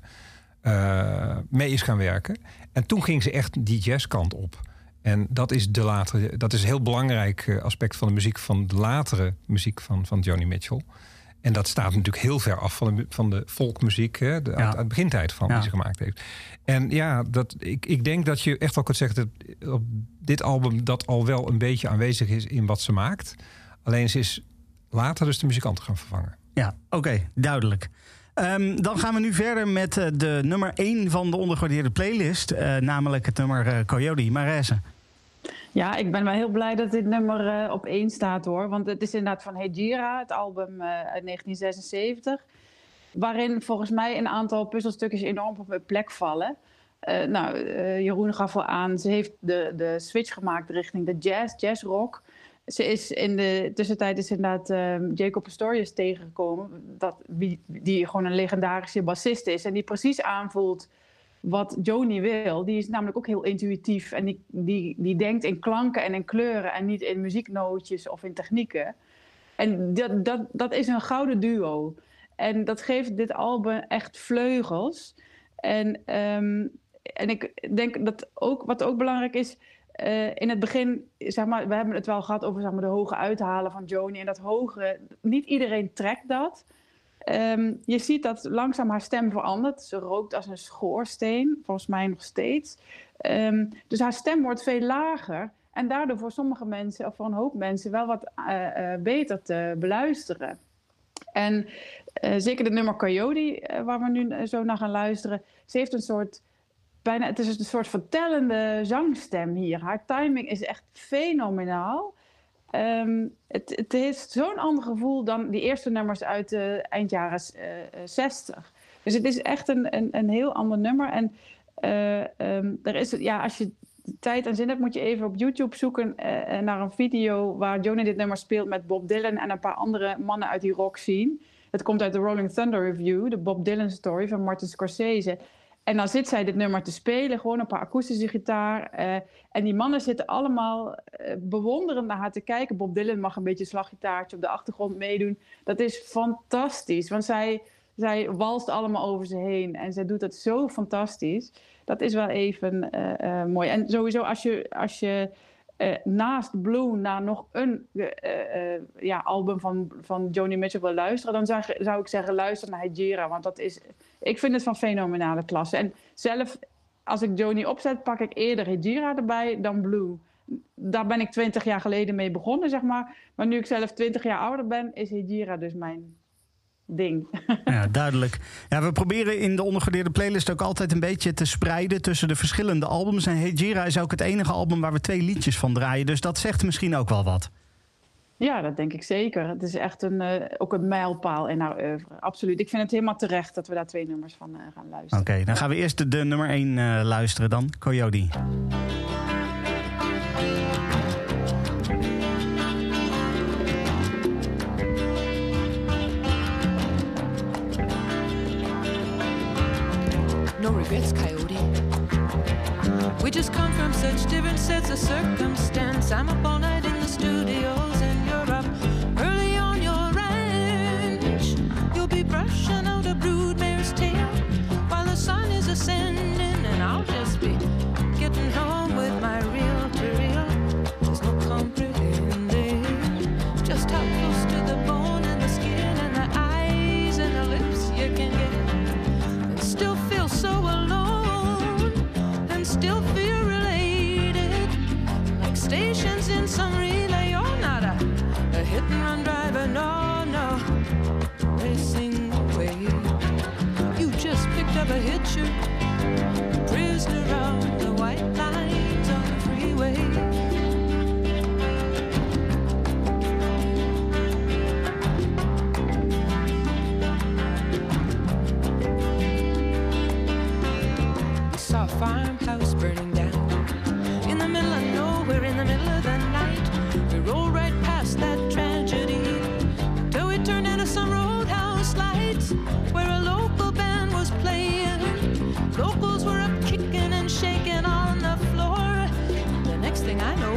eh, mee is gaan werken. En toen ging ze echt die jazzkant op. En dat is de latere, dat is een heel belangrijk eh, aspect van de muziek van de latere muziek van, van Joni Mitchell. En dat staat natuurlijk heel ver af van de, van de folkmuziek, hè, de, Ja. uit, uit begintijd van Ja. die ze gemaakt heeft. En ja, dat, ik, ik denk dat je echt wel kunt zeggen dat op dit album dat al wel een beetje aanwezig is in wat ze maakt. Alleen ze is later dus de muzikant gaan vervangen. Ja, oké, duidelijk. Ehm, dan gaan we nu verder met eh, de nummer één van de ondergewaardeerde playlist. eh, namelijk het nummer eh, Coyote, Maraise. Ja, ik ben wel heel blij dat dit nummer eh, op één staat hoor. Want het is inderdaad van Hegira, het album eh, uit negentien zesenzeventig. waarin volgens mij een aantal puzzelstukjes enorm op hun plek vallen. Uh, nou, uh, Jeroen gaf al aan, ze heeft de, de switch gemaakt richting de jazz, jazzrock. Ze is in de tussentijd is inderdaad uh, Jaco Pastorius tegengekomen, dat, die, die gewoon een legendarische bassist is en die precies aanvoelt wat Joni wil. Die is namelijk ook heel intuïtief en die, die, die denkt in klanken en in kleuren en niet in muzieknootjes of in technieken. En dat, dat, dat is een gouden duo. En dat geeft dit album echt vleugels. En, um, en ik denk dat ook, wat ook belangrijk is, uh, in het begin, zeg maar, we hebben het wel gehad over zeg maar, de hoge uithalen van Joni en dat hogere. Niet iedereen trekt dat. Um, je ziet dat langzaam haar stem verandert. Ze rookt als een schoorsteen, volgens mij nog steeds. Um, dus haar stem wordt veel lager. En daardoor voor sommige mensen, of voor een hoop mensen, wel wat uh, uh, beter te beluisteren. En uh, zeker het nummer Coyote, uh, waar we nu uh, zo naar gaan luisteren. Ze heeft een soort, bijna, het is een soort vertellende zangstem hier. Haar timing is echt fenomenaal. Um, het, het heeft zo'n ander gevoel dan die eerste nummers uit de uh, eind jaren uh, zestig. Dus het is echt een, een, een heel ander nummer. En uh, um, er is, ja, als je tijd en zin hebt, moet je even op YouTube zoeken uh, naar een video waar Joni dit nummer speelt met Bob Dylan en een paar andere mannen uit die rock scene. Het komt uit de Rolling Thunder Review, de Bob Dylan story van Martin Scorsese. En dan zit zij dit nummer te spelen, gewoon een paar akoestische gitaar. Uh, en die mannen zitten allemaal uh, bewonderend naar haar te kijken. Bob Dylan mag een beetje een slaggitaartje op de achtergrond meedoen. Dat is fantastisch, want zij, zij walst allemaal over ze heen. En zij doet dat zo fantastisch. Dat is wel even uh, uh, mooi. En sowieso als je, als je uh, naast Blue naar nog een uh, uh, ja, album van, van Joni Mitchell wil luisteren, dan zou, zou ik zeggen luister naar Hejira. Want dat is, ik vind het van fenomenale klasse. En zelf, als ik Joni opzet, pak ik eerder Hejira erbij dan Blue. Daar ben ik twintig jaar geleden mee begonnen, zeg maar. Maar nu ik zelf twintig jaar ouder ben, is Hejira dus mijn ding. Ja, duidelijk. Ja, we proberen in de ondergewaardeerde playlist ook altijd een beetje te spreiden tussen de verschillende albums. En Hejira is ook het enige album waar we twee liedjes van draaien. Dus dat zegt misschien ook wel wat. Ja, dat denk ik zeker. Het is echt een, uh, ook een mijlpaal in haar oeuvre. Absoluut. Ik vind het helemaal terecht dat we daar twee nummers van uh, gaan luisteren. Oké, okay, dan gaan we eerst de, de nummer één uh, luisteren dan. Coyote. No regrets, Coyote. We just come from such different sets of circumstance. I'm up all night in the studios and you're up early on your ranch. You'll be brushing out a broodmare's tail while the sun is ascending, and I'll just be getting home with my reel to reel. There's no comprehending just how close to the bone and the skin and the eyes and the lips you can get. Still feel so alone and still feel related, like stations in some relay. You're not a, a hit and run driver, no, no, racing away. You just picked up a hitcher, prisoner of the white lines on the freeway. Saw a farmhouse burning down in the middle of nowhere, in the middle of the night. We roll right past that tragedy till we turn into some roadhouse lights where a local band was playing. Locals were up kicking and shaking on the floor. The next thing I know,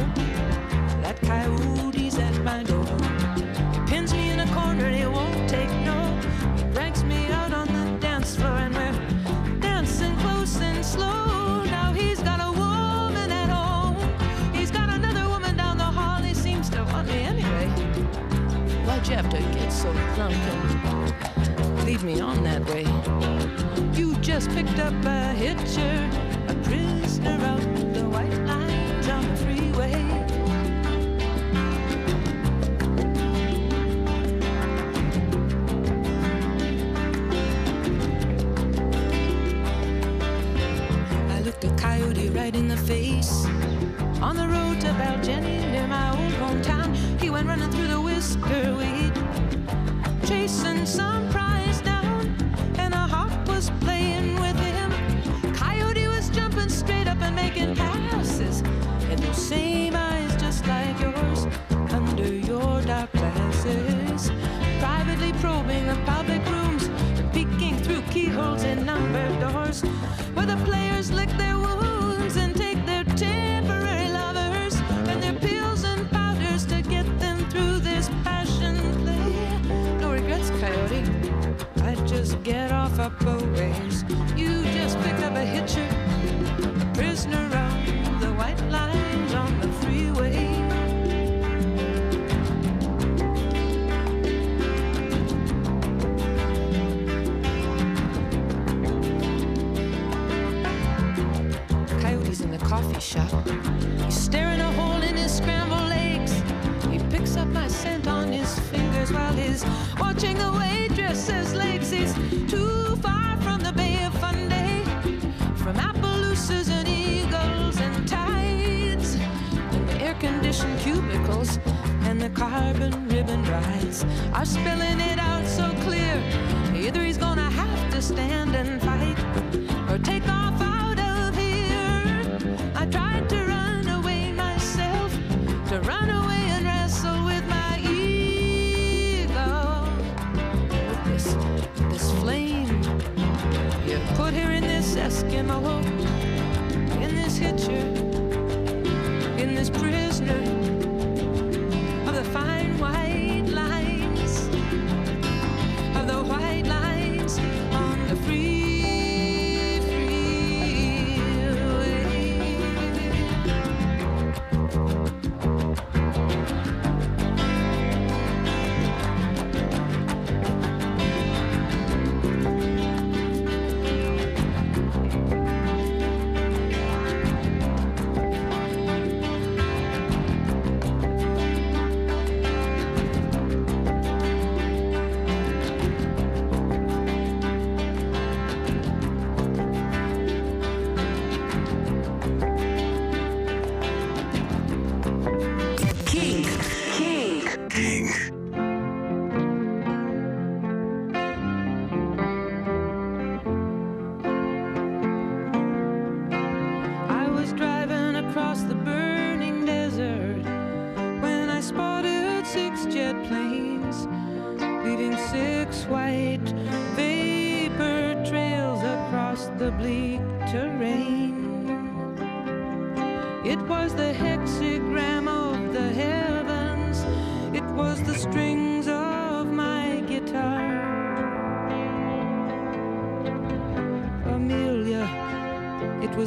that coyote's at my door. He pins me in a corner, he won't take no. He drags me out on the dance floor and we're dancing close and slow. Now he's got a woman at home. He's got another woman down the hall. He seems to want me anyway. Why'd you have to get so drunk and leave me on that way? You just picked up a hitcher, a prisoner of the white lines on the freeway. Coyote right in the face on the road to Baljendi near my old hometown. He went running through the whisker weed, chasing some prize down. up a ways. You just picked up a hitcher, a prisoner on the white lines on the freeway. Coyotes in the coffee shop. He's staring a hole in his scrambled eggs. He picks up my scent on his fingers while he's watching the waitress's legs. He's too far from the Bay of Fundy, from Appaloosas and eagles and tides, and the air-conditioned cubicles and the carbon ribbon rides are spilling it out so clear. Either he's gonna have to stand and fight or take off out of here. I tried to run away myself, to run away. Put her in this Eskimo, in this hitcher, in this prisoner of the fine white lines, of the white lines on the free, freeway.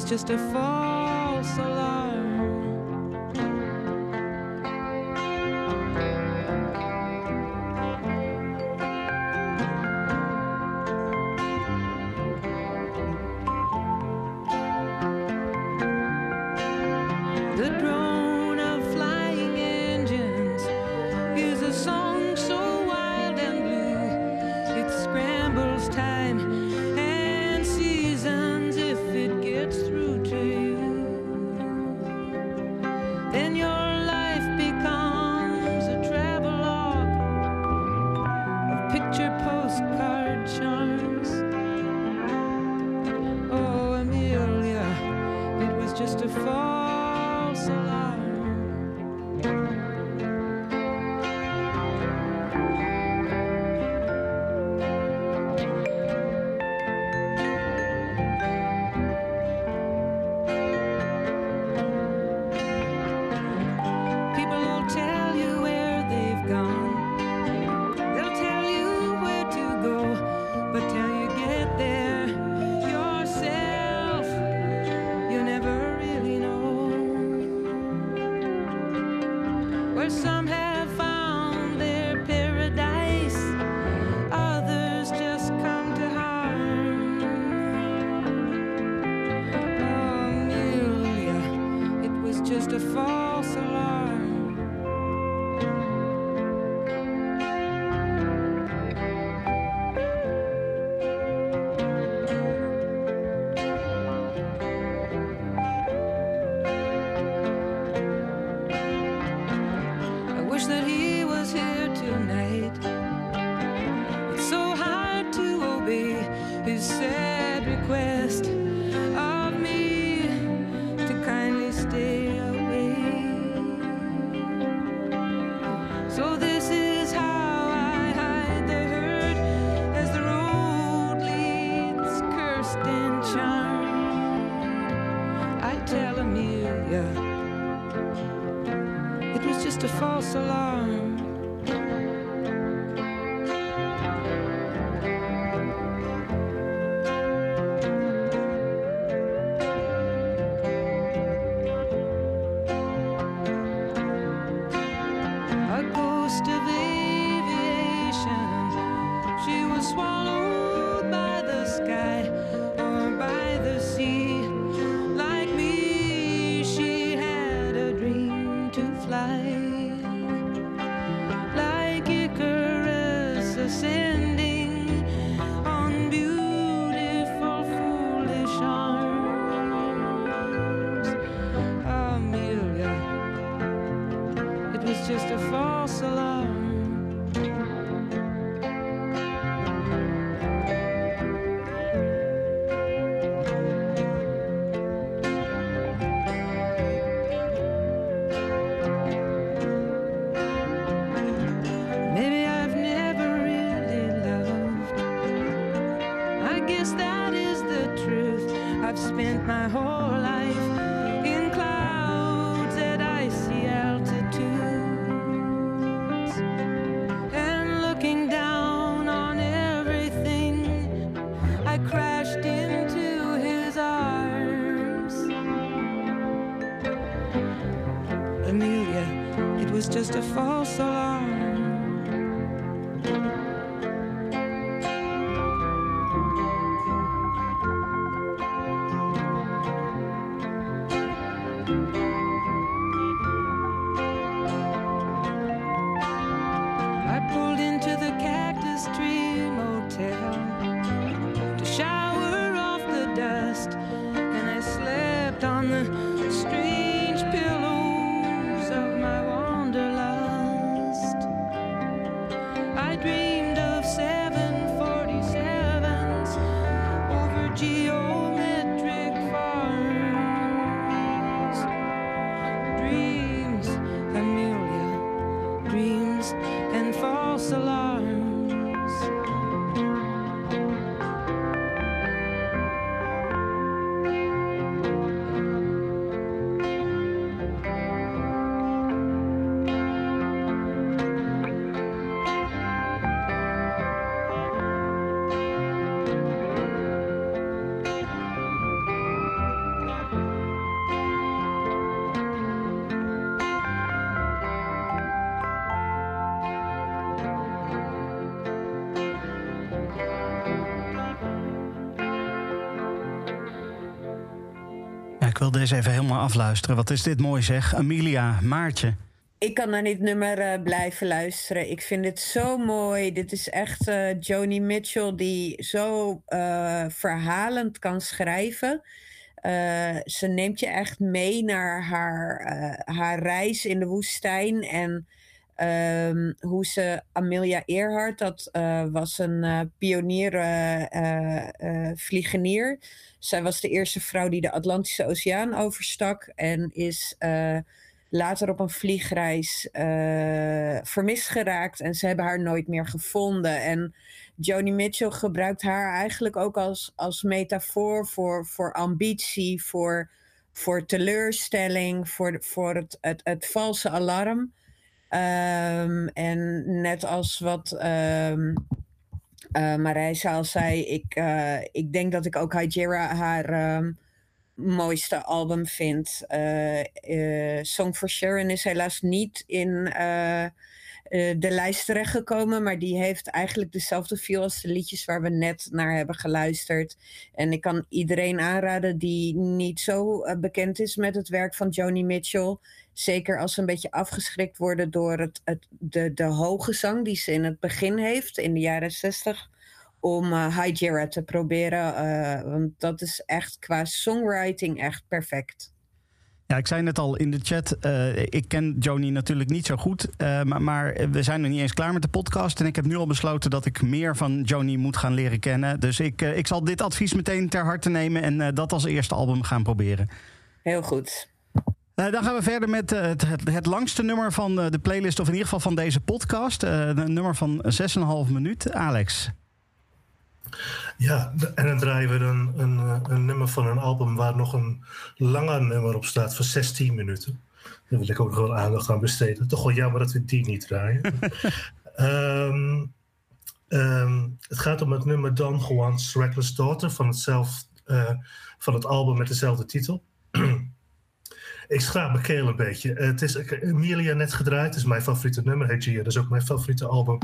Just a false alarm. The drone of flying engines is a song so wild and blue. It scrambles time. Alarm. fly, like Icarus ascending on beautiful foolish arms. Amelia, it was just a false alarm. Just a false alarm. I pulled into the Cactus Tree Motel to shower off the dust, and I slept on the strange pillow. Even helemaal afluisteren. Wat is dit mooi, zeg. Amelia, Maartje. Ik kan naar dit nummer uh, blijven luisteren. Ik vind dit zo mooi. Dit is echt uh, Joni Mitchell die zo uh, verhalend kan schrijven. Uh, ze neemt je echt mee naar haar, uh, haar reis in de woestijn. En um, hoe ze Amelia Earhart, dat uh, was een uh, pionier uh, uh, vliegenier... Zij was de eerste vrouw die de Atlantische Oceaan overstak... en is uh, later op een vliegreis uh, vermist geraakt... en ze hebben haar nooit meer gevonden. En Joni Mitchell gebruikt haar eigenlijk ook als, als metafoor... voor, voor ambitie, voor, voor teleurstelling, voor, voor het, het, het valse alarm. Um, en net als wat... Um, Uh, Maraise al zei, ik, uh, ik denk dat ik ook Hijira haar um, mooiste album vind. Uh, uh, Song for Sharon is helaas niet in uh, uh, de lijst terechtgekomen... maar die heeft eigenlijk dezelfde feel als de liedjes waar we net naar hebben geluisterd. En ik kan iedereen aanraden die niet zo uh, bekend is met het werk van Joni Mitchell... zeker als ze een beetje afgeschrikt worden door het, het, de, de hoge zang die ze in het begin heeft, in de jaren zestig, om uh, Hijira te proberen. Uh, want dat is echt qua songwriting echt perfect. Ja, ik zei net al in de chat, uh, ik ken Joni natuurlijk niet zo goed. Uh, maar, maar we zijn nog niet eens klaar met de podcast. En ik heb nu al besloten dat ik meer van Joni moet gaan leren kennen. Dus ik, uh, ik zal dit advies meteen ter harte nemen en uh, dat als eerste album gaan proberen. Heel goed. Uh, dan gaan we verder met uh, het, het langste nummer van uh, de playlist... of in ieder geval van deze podcast. Uh, een nummer van zes komma vijf minuut. Alex. Ja, en dan draaien we een, een, een nummer van een album... waar nog een langer nummer op staat van zestien minuten. Daar wil ik ook nog wel aandacht aan besteden. Toch wel jammer dat we die niet draaien. um, um, het gaat om het nummer Don Juan's Reckless Daughter... van, hetzelfde, uh, van het album met dezelfde titel... Ik schraap mijn keel een beetje. Uh, het is ik, Amelia net gedraaid. Het is mijn favoriete nummer. Hijira, dat is ook mijn favoriete album.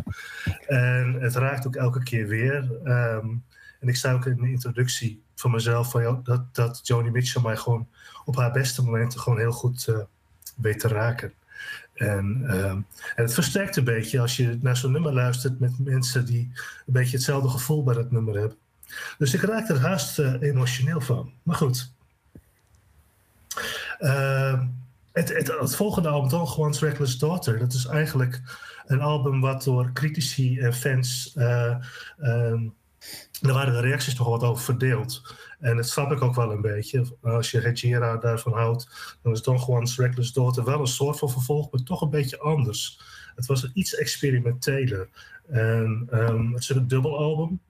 En het raakt ook elke keer weer. Um, en ik zei ook in de introductie van mezelf... Van jou, dat, dat Joni Mitchell mij gewoon op haar beste momenten... gewoon heel goed uh, weet te raken. En, uh, en het versterkt een beetje als je naar zo'n nummer luistert met mensen die een beetje hetzelfde gevoel bij dat nummer hebben. Dus ik raak er haast uh, emotioneel van. Maar goed. Uh, het, het, het volgende album, Don Juan's Reckless Daughter, dat is eigenlijk een album wat door critici en fans... Uh, um, daar waren de reacties nog wat over verdeeld. En dat snap ik ook wel een beetje. Als je Hedjera daarvan houdt, dan is Don Juan's Reckless Daughter wel een soort van vervolg, maar toch een beetje anders. Het was iets experimenteler. En, um, het is een dubbelalbum.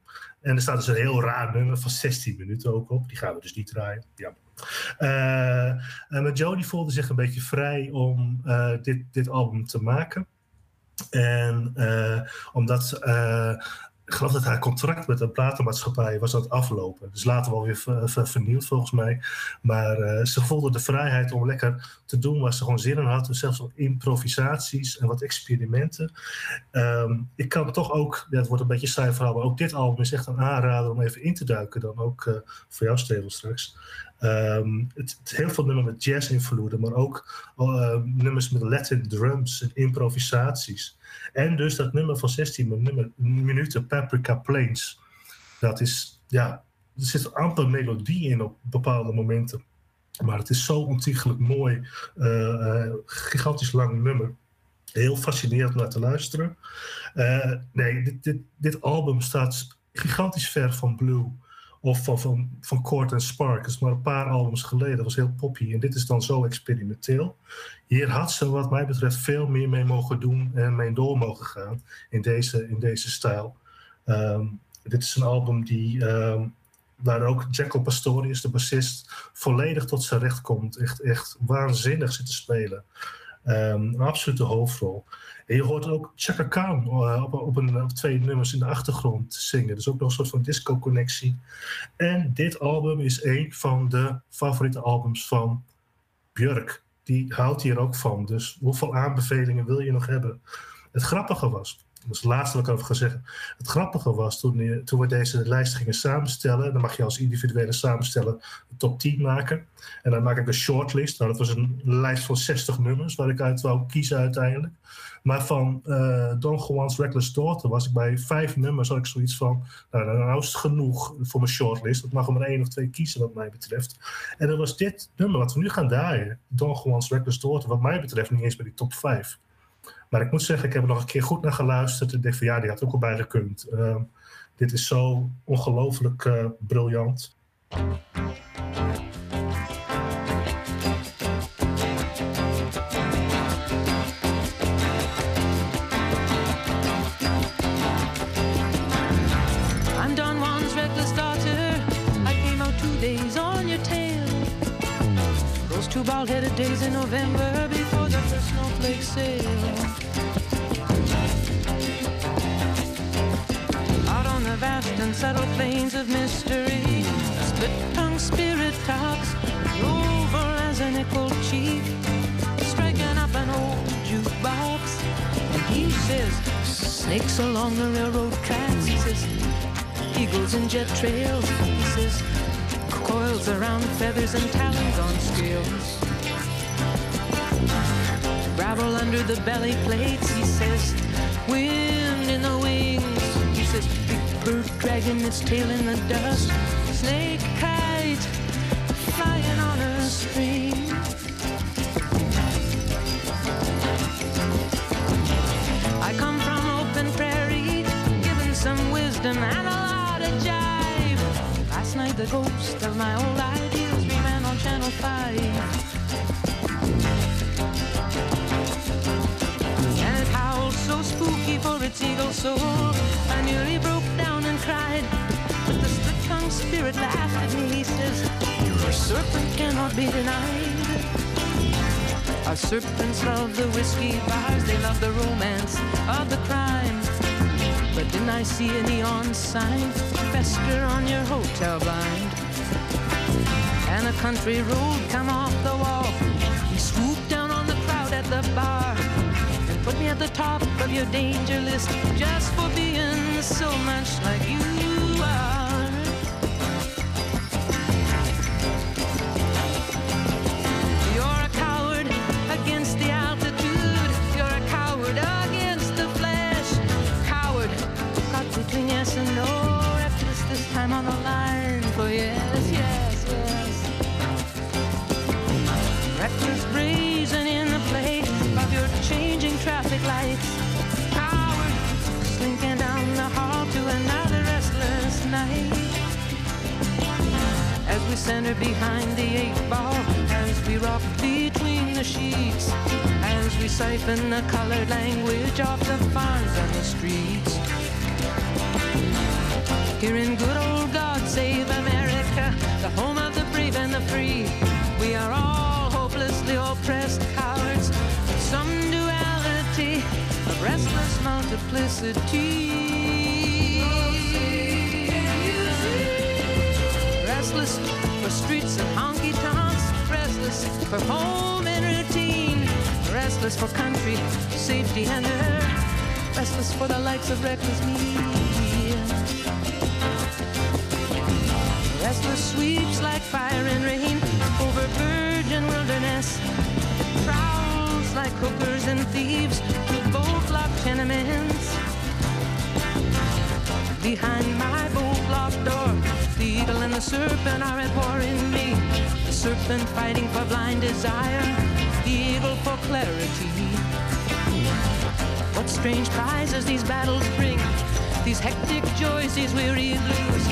En er staat dus een heel raar nummer van zestien minuten ook op. Die gaan we dus niet draaien. Ja. Uh, en Joni voelde zich een beetje vrij om uh, dit, dit album te maken. En uh, omdat... Uh, Ik geloof dat haar contract met de platenmaatschappij was aan het aflopen. Dus later wel weer ver, ver, vernieuwd volgens mij. Maar uh, ze voelde de vrijheid om lekker te doen waar ze gewoon zin in had. Dus zelfs wat improvisaties en wat experimenten. Um, ik kan toch ook, ja, het wordt een beetje een saai verhaal, maar ook dit album is echt een aanrader om even in te duiken. Dan ook uh, voor jou, Steven, straks. Um, het, het heel veel nummers met jazz invloeden, maar ook uh, nummers met Latin drums en improvisaties. En dus dat nummer van zestien minuten, Paprika Plains. Dat is, ja, er zit amper melodie in op bepaalde momenten. Maar het is zo ontiegelijk mooi, uh, gigantisch lang nummer. Heel fascinerend om naar te luisteren. Uh, nee, dit, dit, dit album staat gigantisch ver van Blue. Of van, van, van Chord en Spark. Dat is maar een paar albums geleden. Dat was heel poppy. En dit is dan zo experimenteel. Hier had ze wat mij betreft veel meer mee mogen doen. En mee door mogen gaan. In deze, in deze stijl. Um, dit is een album die... Um, waar ook Jaco Pastorius, de bassist, volledig tot zijn recht komt. Echt, echt waanzinnig zit te spelen. Um, een absolute hoofdrol. En je hoort ook Chaka Khan uh, op, op, een, op twee nummers in de achtergrond zingen. Dus ook nog een soort van disco-connectie. En dit album is een van de favoriete albums van Björk. Die houdt hier ook van. Dus hoeveel aanbevelingen wil je nog hebben? Het grappige was, dat is het laatste wat ik over ga zeggen. Het grappige was, toen, toen we deze lijst gingen samenstellen... dan mag je als individuele samensteller de top tien maken. En dan maak ik een shortlist. Nou, dat was een lijst van zestig nummers waar ik uit wou kiezen uiteindelijk. Maar van uh, Don Juan's Reckless Daughter was ik bij vijf nummers... had ik zoiets van, nou, nou is het genoeg voor mijn shortlist. Dat mag er maar één of twee kiezen wat mij betreft. En dat was dit nummer wat we nu gaan draaien. Don Juan's Reckless Daughter, wat mij betreft niet eens bij die top vijf. Maar ik moet zeggen, ik heb er nog een keer goed naar geluisterd. En ik dacht van ja, die had ook al bij gekund. Uh, dit is zo ongelooflijk uh, briljant. I'm Don Juan's reckless daughter. I came out two days on your tail. Those two bald-headed days in November before the first snowflake sail. Vast and subtle plains of mystery, a split-tongued spirit talks over as an nickel cheek, striking up an old jukebox. And he says, snakes along the railroad tracks. He says, eagles in jet trails. He says, coils around feathers and talons on scales. Gravel under the belly plates. He says, wind in the wings. He says, bird dragging its tail in the dust, snake kite flying on a string. I come from open prairie, given some wisdom and a lot of jive. Last night the ghost of my old ideals ran on Channel five. And it howled so spooky for its eagle soul, I nearly broke down and cried, but the split-tongued spirit laughed at me. He says, your serpent cannot be denied. Our serpents love the whiskey bars, they love the romance of the crime. But didn't I see a neon sign fester on your hotel blind? And a country road come off the wall. He swooped down on the crowd at the bar. Put me at the top of your danger list just for being so much like you are. You're a coward against the altitude. we send her behind the eight ball, as we rock between the sheets, as we siphon the colored language off the farms and the streets. Here in good old God save America, the home of the brave and the free, we are all hopelessly oppressed cowards, some duality of restless multiplicity. Restless for streets and honky-tonks, restless for home and routine, restless for country, safety and earth, restless for the likes of reckless me. Restless sweeps like fire and rain over virgin wilderness, prowls like hookers and thieves through bow-block tenements. Behind my bow-block door, the eagle and the serpent are at war in me. The serpent fighting for blind desire, the eagle for clarity. What strange prizes these battles bring, these hectic joys, these weary blues.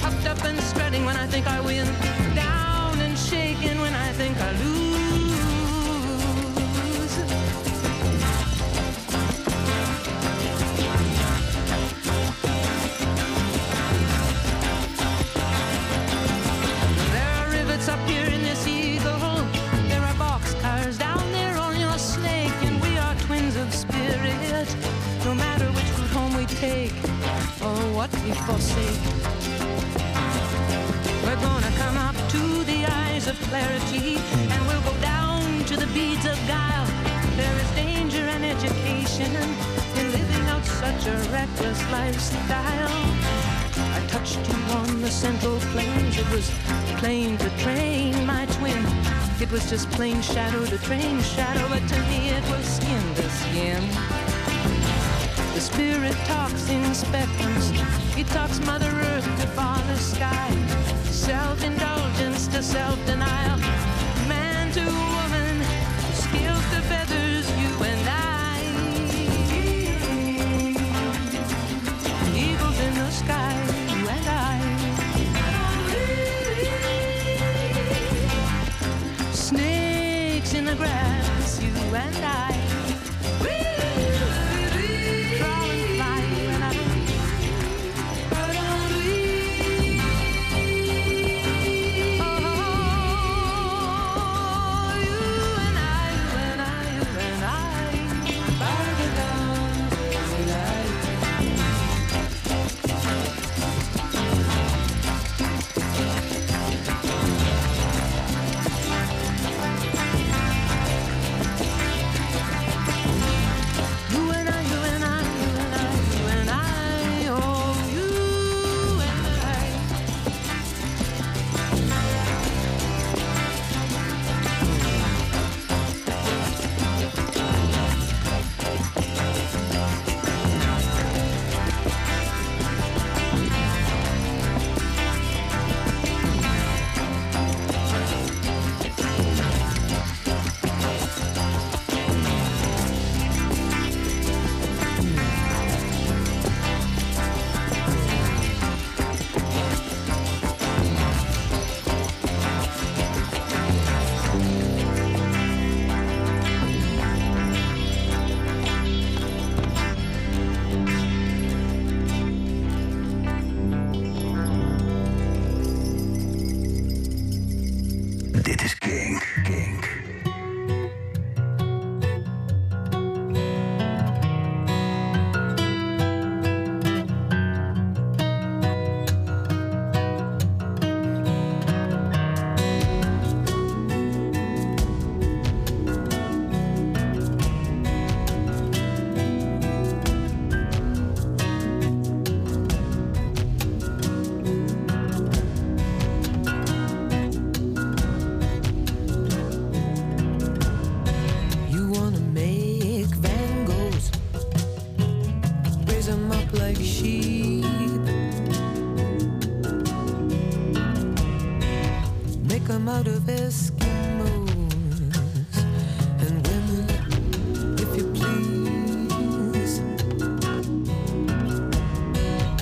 Puffed up and spreading when I think I win, down and shaking when I think I lose. Take or what we forsake, we're gonna come up to the eyes of clarity, and we'll go down to the beads of guile. There is danger and education in living out such a reckless lifestyle. I touched you on the central plains, it was plain to train my twin, it was just plain shadow to train shadow, but to me it was skin to skin. The spirit talks in spectrums, he talks Mother Earth to Father Sky, self-indulgence to self-denial, man to woman, skills to feathers, you and I. Eagles in the sky, you and I. Snakes in the grass, you and I.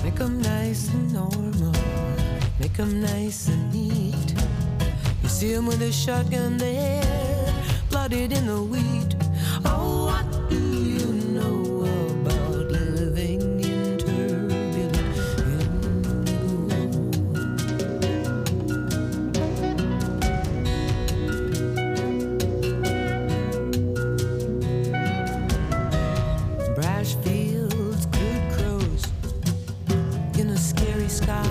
Make 'em nice and normal, make 'em nice and neat. Jim with his shotgun there, bloodied in the wheat. Oh, what do you know about living in turbulent? Brash fields, crude crows in a scary sky.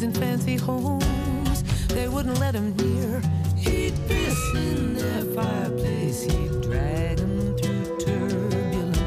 In fancy homes, they wouldn't let him near. He'd piss in their fireplace, he'd drag them through turbulent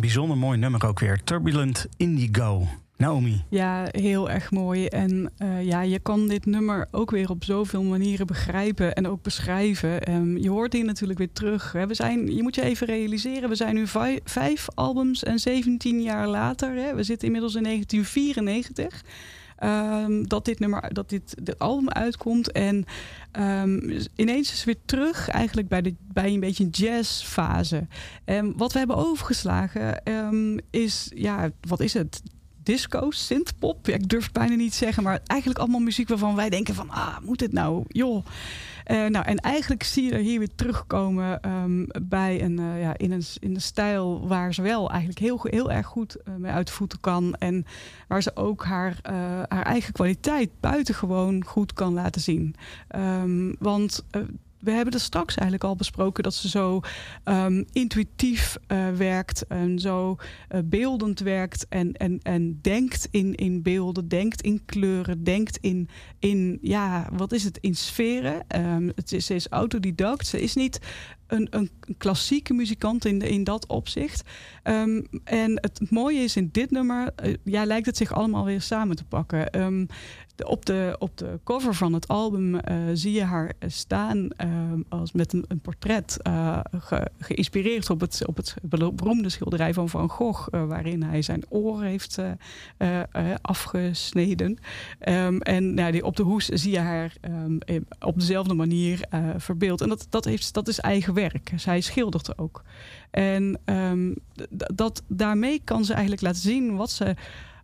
Bijzonder mooi nummer ook weer. Turbulent Indigo. Naomi. Ja, heel erg mooi. En uh, ja, je kan dit nummer ook weer op zoveel manieren begrijpen en ook beschrijven. Um, je hoort hier natuurlijk weer terug. Hè. We zijn, je moet je even realiseren, we zijn nu vijf, vijf albums en zeventien jaar later. Hè. We zitten inmiddels in negentien vierennegentig. Um, dat dit nummer, dat dit de album uitkomt. En um, ineens is het weer terug eigenlijk bij, de, bij een beetje een jazzfase. En wat we hebben overgeslagen um, is, ja, wat is het? Disco, synthpop. Ja, ik durf het bijna niet te zeggen, maar eigenlijk allemaal muziek waarvan wij denken van, ah, moet dit nou? Joh. Uh, nou, en eigenlijk zie je er hier weer terugkomen um, bij een, uh, ja, in, een, in een stijl waar ze wel eigenlijk heel, heel erg goed uh, mee uit de voeten kan. En waar ze ook haar, uh, haar eigen kwaliteit buitengewoon goed kan laten zien. Um, want... Uh, We hebben er straks eigenlijk al besproken dat ze zo um, intuïtief uh, werkt en zo uh, beeldend werkt en, en, en denkt in, in beelden, denkt in kleuren, denkt in, in ja, wat is het, in sferen. Um, het is, ze is autodidact, ze is niet een, een klassieke muzikant in, de, in dat opzicht. Um, en het mooie is in dit nummer, uh, ja, lijkt het zich allemaal weer samen te pakken. Um, De, op, de, op de cover van het album uh, zie je haar staan uh, als met een, een portret uh, ge, geïnspireerd op het, op het beroemde schilderij van Van Gogh, uh, waarin hij zijn oor heeft uh, uh, uh, afgesneden. Um, en nou, die, op de hoes zie je haar um, op dezelfde manier uh, verbeeld. En dat, dat, heeft, dat is eigen werk. Zij schildert ook. En um, d- dat, daarmee kan ze eigenlijk laten zien wat ze,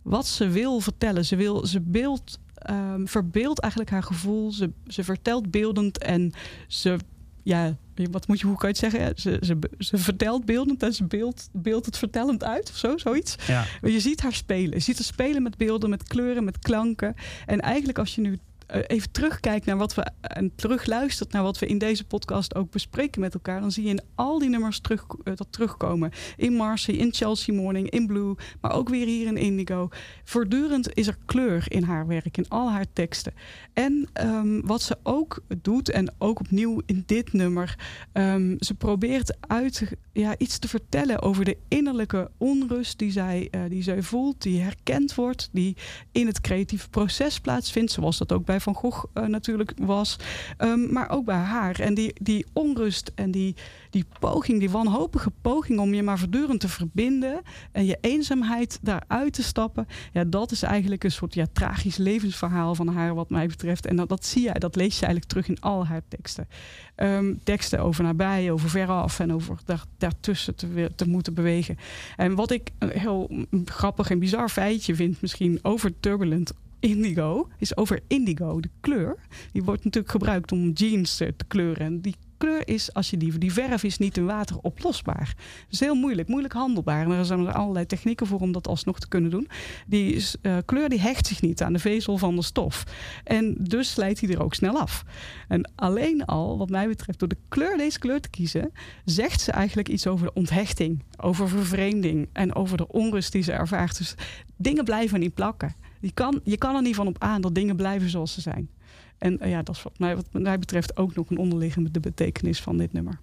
wat ze wil vertellen. Ze, wil, ze beeldt Um, verbeeldt eigenlijk haar gevoel. Ze, ze vertelt beeldend en ze... Ja, wat moet je, hoe kan je het zeggen? Ze, ze, ze vertelt beeldend en ze beeldt beeld het vertellend uit of zo, zoiets. Ja. Je ziet haar spelen. Je ziet haar spelen met beelden, met kleuren, met klanken. En eigenlijk als je nu even terugkijkt naar wat we en terugluistert naar wat we in deze podcast ook bespreken met elkaar, dan zie je in al die nummers terug, uh, dat terugkomen. In Marcy, in Chelsea Morning, in Blue, maar ook weer hier in Indigo. Voortdurend is er kleur in haar werk, in al haar teksten. En um, wat ze ook doet, en ook opnieuw in dit nummer, um, ze probeert uit ja, iets te vertellen over de innerlijke onrust die zij, uh, die zij voelt, die herkend wordt, die in het creatieve proces plaatsvindt, zoals dat ook bij Van Gogh uh, natuurlijk was, um, maar ook bij haar. En die, die onrust en die, die poging, die wanhopige poging om je maar voortdurend te verbinden en je eenzaamheid daaruit te stappen, ja, dat is eigenlijk een soort ja, tragisch levensverhaal van haar wat mij betreft. En dat, dat zie je, dat lees je eigenlijk terug in al haar teksten. Um, teksten over nabij, over veraf en over daar, daartussen te, te moeten bewegen. En wat ik een heel grappig en bizar feitje vind misschien over Turbulent Indigo, is over indigo, de kleur. Die wordt natuurlijk gebruikt om jeans te kleuren. En die kleur is, als je die, die verf is niet in water oplosbaar. Dat is heel moeilijk, moeilijk handelbaar. En er zijn er allerlei technieken voor om dat alsnog te kunnen doen. Die is, uh, kleur die hecht zich niet aan de vezel van de stof. En dus slijt hij er ook snel af. En alleen al, wat mij betreft, door de kleur, deze kleur te kiezen, zegt ze eigenlijk iets over de onthechting, over vervreemding en over de onrust die ze ervaart. Dus dingen blijven niet plakken. Je kan, je kan er niet van op aan dat dingen blijven zoals ze zijn. En uh, ja, dat is wat mij, wat mij betreft ook nog een onderliggende betekenis van dit nummer.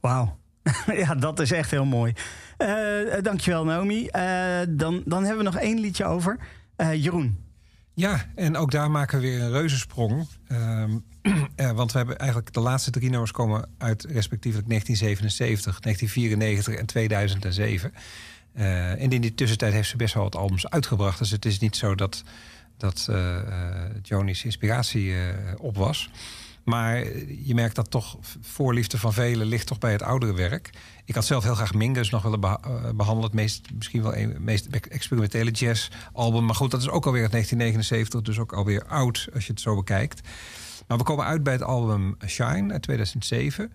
Wauw. Ja, dat is echt heel mooi. Uh, dankjewel, Naomi. Uh, dan, dan hebben we nog één liedje over. Uh, Jeroen. Ja, en ook daar maken we weer een reuzensprong. Um, eh, want we hebben eigenlijk de laatste drie nummers komen uit respectievelijk negentien zevenenzeventig, negentien vierennegentig en tweeduizend zeven. Uh, en in die tussentijd heeft ze best wel wat albums uitgebracht. Dus het is niet zo dat, dat uh, Joni's inspiratie uh, op was. Maar je merkt dat toch voorliefde van velen ligt toch bij het oudere werk. Ik had zelf heel graag Mingus nog willen beha- behandelen. Het meest, misschien wel een, meest experimentele jazzalbum. Maar goed, dat is ook alweer uit negentien negenenzeventig. Dus ook alweer oud als je het zo bekijkt. Maar we komen uit bij het album Shine uit tweeduizend zeven.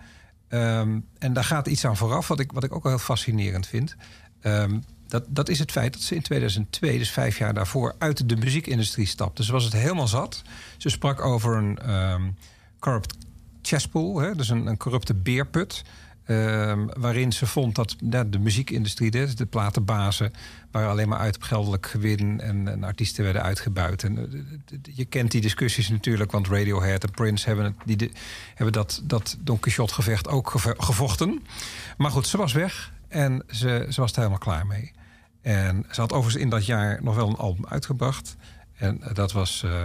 Um, en daar gaat iets aan vooraf wat ik, wat ik ook wel heel fascinerend vind. Um, dat, dat is het feit dat ze in tweeduizend twee, dus vijf jaar daarvoor, uit de muziekindustrie stapte. Ze was het helemaal zat. Ze sprak over een um, corrupt chesspool, hè, dus een, een corrupte beerput. Um, waarin ze vond dat ja, de muziekindustrie, de, de platenbazen, waren alleen maar uit op geldelijk gewin en, en artiesten werden uitgebuit. En, uh, je kent die discussies natuurlijk, want Radiohead en Prince hebben, het, die de, hebben dat, dat Don Quixote-gevecht ook geve, gevochten. Maar goed, ze was weg. En ze, ze was er helemaal klaar mee. En ze had overigens in dat jaar nog wel een album uitgebracht. En dat was uh,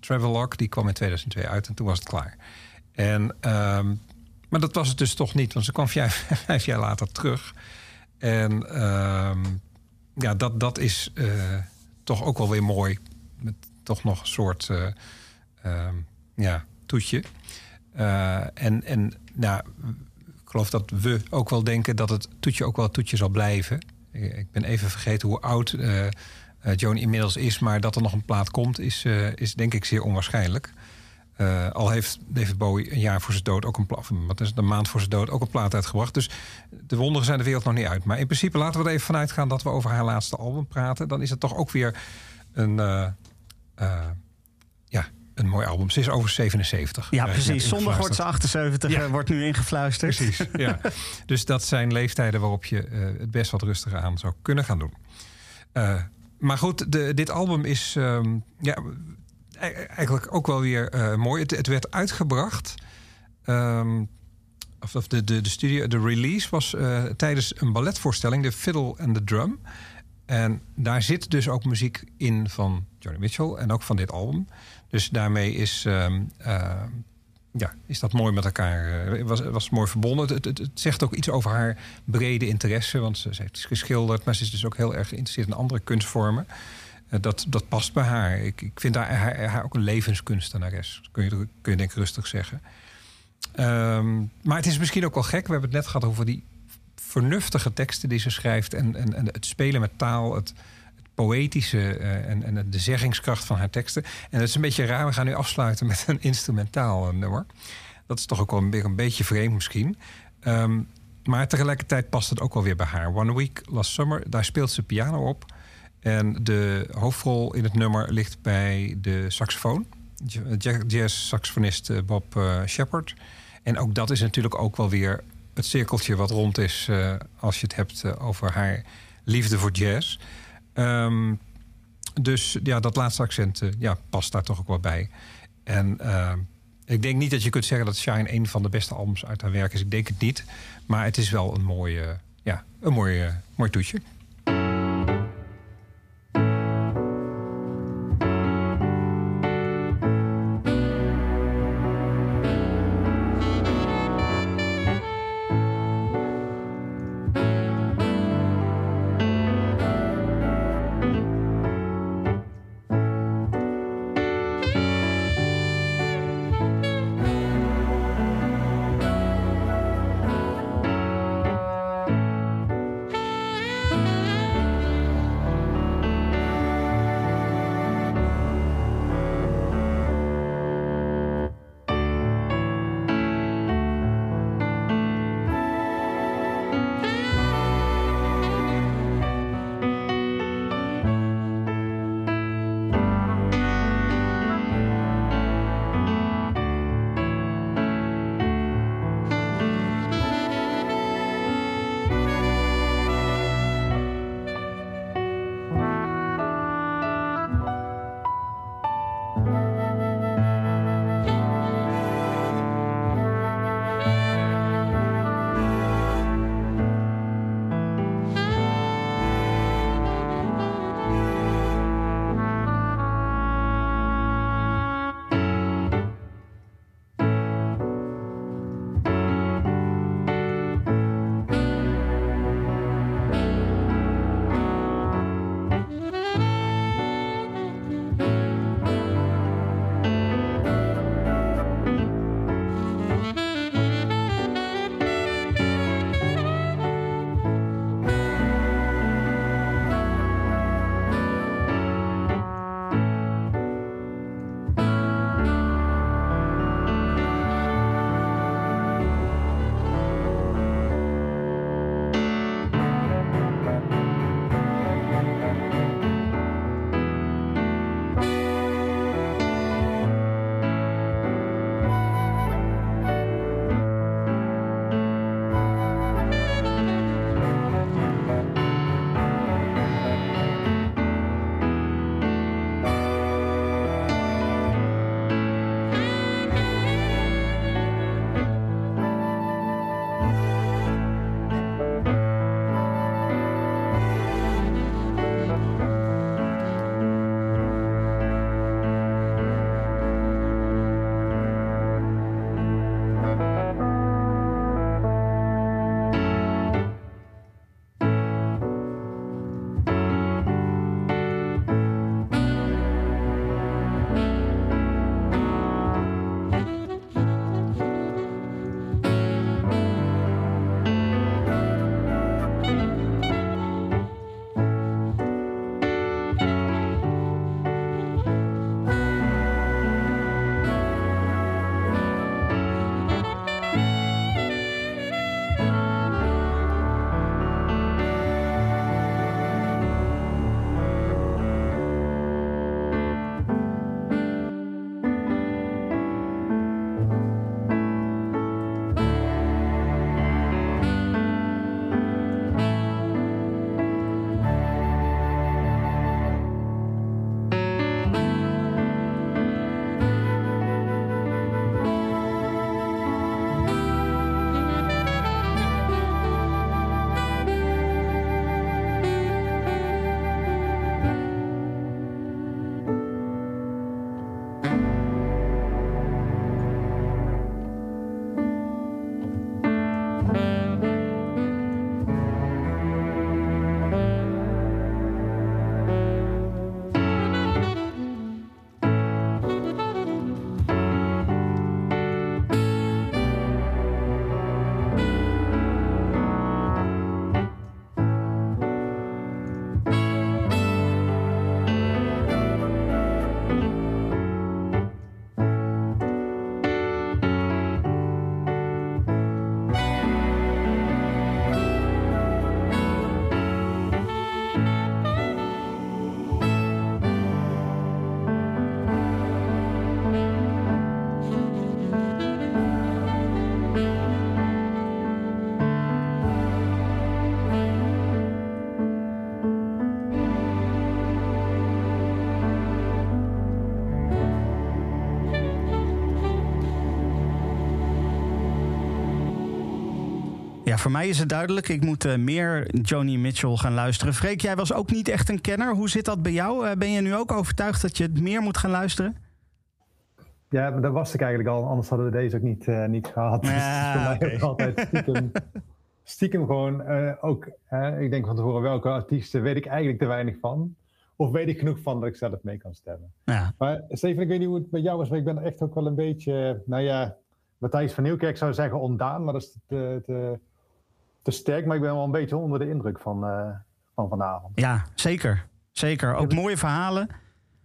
Travelogue. Die kwam in tweeduizend twee uit en toen was het klaar. En, um, maar dat was het dus toch niet. Want ze kwam vijf, vijf jaar later terug. En um, ja, dat, dat is uh, toch ook wel weer mooi. Met toch nog een soort uh, um, ja, toetje. Uh, en, en nou... Ik geloof dat we ook wel denken dat het toetje ook wel het toetje zal blijven. Ik ben even vergeten hoe oud uh, uh, Joni inmiddels is. Maar dat er nog een plaat komt is, uh, is denk ik zeer onwaarschijnlijk. Uh, al heeft David Bowie een jaar voor zijn dood ook een plaat, wat is het, een maand voor zijn dood ook een plaat uitgebracht. Dus de wonderen zijn de wereld nog niet uit. Maar in principe laten we er even vanuit gaan dat we over haar laatste album praten. Dan is het toch ook weer een... Uh, uh, ja. Een mooi album. Ze is over zevenenzeventig. Ja, precies. Zondag wordt ze achtenzeventig, ja. Wordt nu ingefluisterd. Precies, ja. Dus dat zijn leeftijden waarop je uh, het best wat rustiger aan zou kunnen gaan doen. Uh, maar goed, de, dit album is um, ja, eigenlijk ook wel weer uh, mooi. Het, het werd uitgebracht. Um, of de, de, de, studio, de release was uh, tijdens een balletvoorstelling, de Fiddle and the Drum. En daar zit dus ook muziek in van Joni Mitchell en ook van dit album. Dus daarmee is, uh, uh, ja, is dat mooi met elkaar. Het uh, was, was mooi verbonden. Het, het, het zegt ook iets over haar brede interesse. Want ze, ze heeft geschilderd, maar ze is dus ook heel erg geïnteresseerd in andere kunstvormen. Uh, dat, dat past bij haar. Ik, ik vind haar, haar, haar ook een levenskunstenares. Kun je, kun je denk ik rustig zeggen. Um, maar het is misschien ook wel gek. We hebben het net gehad over die vernuftige teksten die ze schrijft. En, en, en het spelen met taal, het... poëtische uh, en, en de zeggingskracht van haar teksten. En dat is een beetje raar. We gaan nu afsluiten met een instrumentaal uh, nummer. Dat is toch ook wel een, een beetje vreemd misschien. Um, maar tegelijkertijd past het ook wel weer bij haar. One Week Last Summer, daar speelt ze piano op. En de hoofdrol in het nummer ligt bij de saxofoon. jazz-saxofonist Bob uh, Shepard. En ook dat is natuurlijk ook wel weer het cirkeltje wat rond is... Uh, als je het hebt uh, over haar liefde voor jazz. Um, dus ja, dat laatste accent uh, ja, past daar toch ook wel bij. En uh, ik denk niet dat je kunt zeggen dat Shine een van de beste albums uit haar werk is. Ik denk het niet. Maar het is wel een mooie, ja, een mooie, mooi toetje. Thank you. Ja, voor mij is het duidelijk. Ik moet uh, meer Joni Mitchell gaan luisteren. Freek, jij was ook niet echt een kenner. Hoe zit dat bij jou? Uh, ben je nu ook overtuigd dat je het meer moet gaan luisteren? Ja, dat was ik eigenlijk al. Anders hadden we deze ook niet, uh, niet gehad. Ja, dus voor mij okay. ook altijd stiekem, stiekem gewoon uh, ook. Uh, ik denk van tevoren, welke artiesten weet ik eigenlijk te weinig van. Of weet ik genoeg van dat ik zelf mee kan stemmen. Ja. Maar Steven, ik weet niet hoe het bij jou was, maar ik ben echt ook wel een beetje, nou ja, Matthijs van Nieuwkerk zou zeggen ontdaan, maar dat is te, te, te sterk. Maar ik ben wel een beetje onder de indruk van, uh, van vanavond. Ja, zeker. Zeker. Ook ja, mooie verhalen.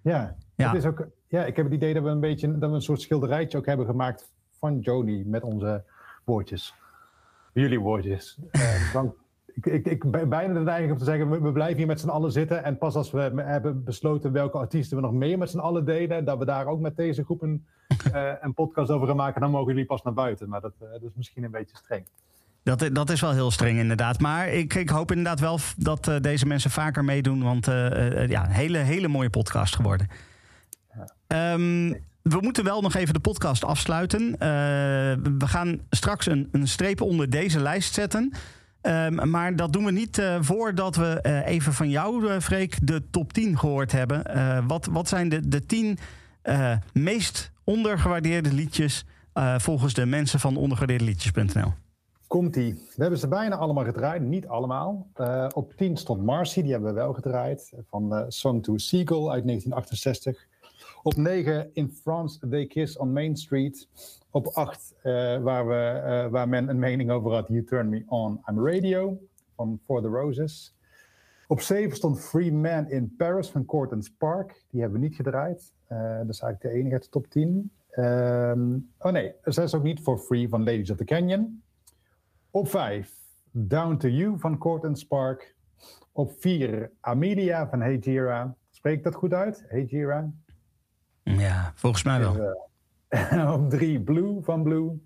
Ja, ja. Het is ook, ja, ik heb het idee dat we een beetje dat we een soort schilderijtje ook hebben gemaakt van Joni met onze woordjes. Jullie woordjes. Uh, dank. Ik, ik, ik ben bijna de neiging om te zeggen, we, we blijven hier met z'n allen zitten. En pas als we hebben besloten welke artiesten we nog meer met z'n allen deden, dat we daar ook met deze groepen uh, een podcast over gaan maken, dan mogen jullie pas naar buiten. Maar dat, uh, dat is misschien een beetje streng. Dat, dat is wel heel streng inderdaad. Maar ik, ik hoop inderdaad wel dat uh, deze mensen vaker meedoen. Want uh, uh, ja, een hele, hele mooie podcast geworden. Ja. Um, We moeten wel nog even de podcast afsluiten. Uh, we gaan straks een, een streep onder deze lijst zetten. Um, maar dat doen we niet uh, voordat we uh, even van jou, uh, Freek, de top tien gehoord hebben. Uh, wat, wat zijn de, de tien uh, meest ondergewaardeerde liedjes uh, volgens de mensen van ondergewaardeerde liedjes punt n l? Komt-ie. We hebben ze bijna allemaal gedraaid, niet allemaal. Uh, op tien stond Marcy, die hebben we wel gedraaid. Van uh, Song to a Seagull uit negentien achtenzestig. Op negen, In France They Kiss on Main Street. Op acht, uh, waar, we, uh, waar men een mening over had, You Turn Me On, I'm Radio, van For The Roses. Op zeven stond Free Man in Paris van Court and Spark. Die hebben we niet gedraaid. Uh, dat is eigenlijk de enige uit de top tien. Um, oh nee, zes ook niet, For Free van Ladies of the Canyon. Op vijf, Down To You van Court and Spark. Op vier, Amelia van Hejira. Spreek ik dat goed uit? Hejira? Ja, volgens mij wel. En, uh, op drie, Blue van Blue.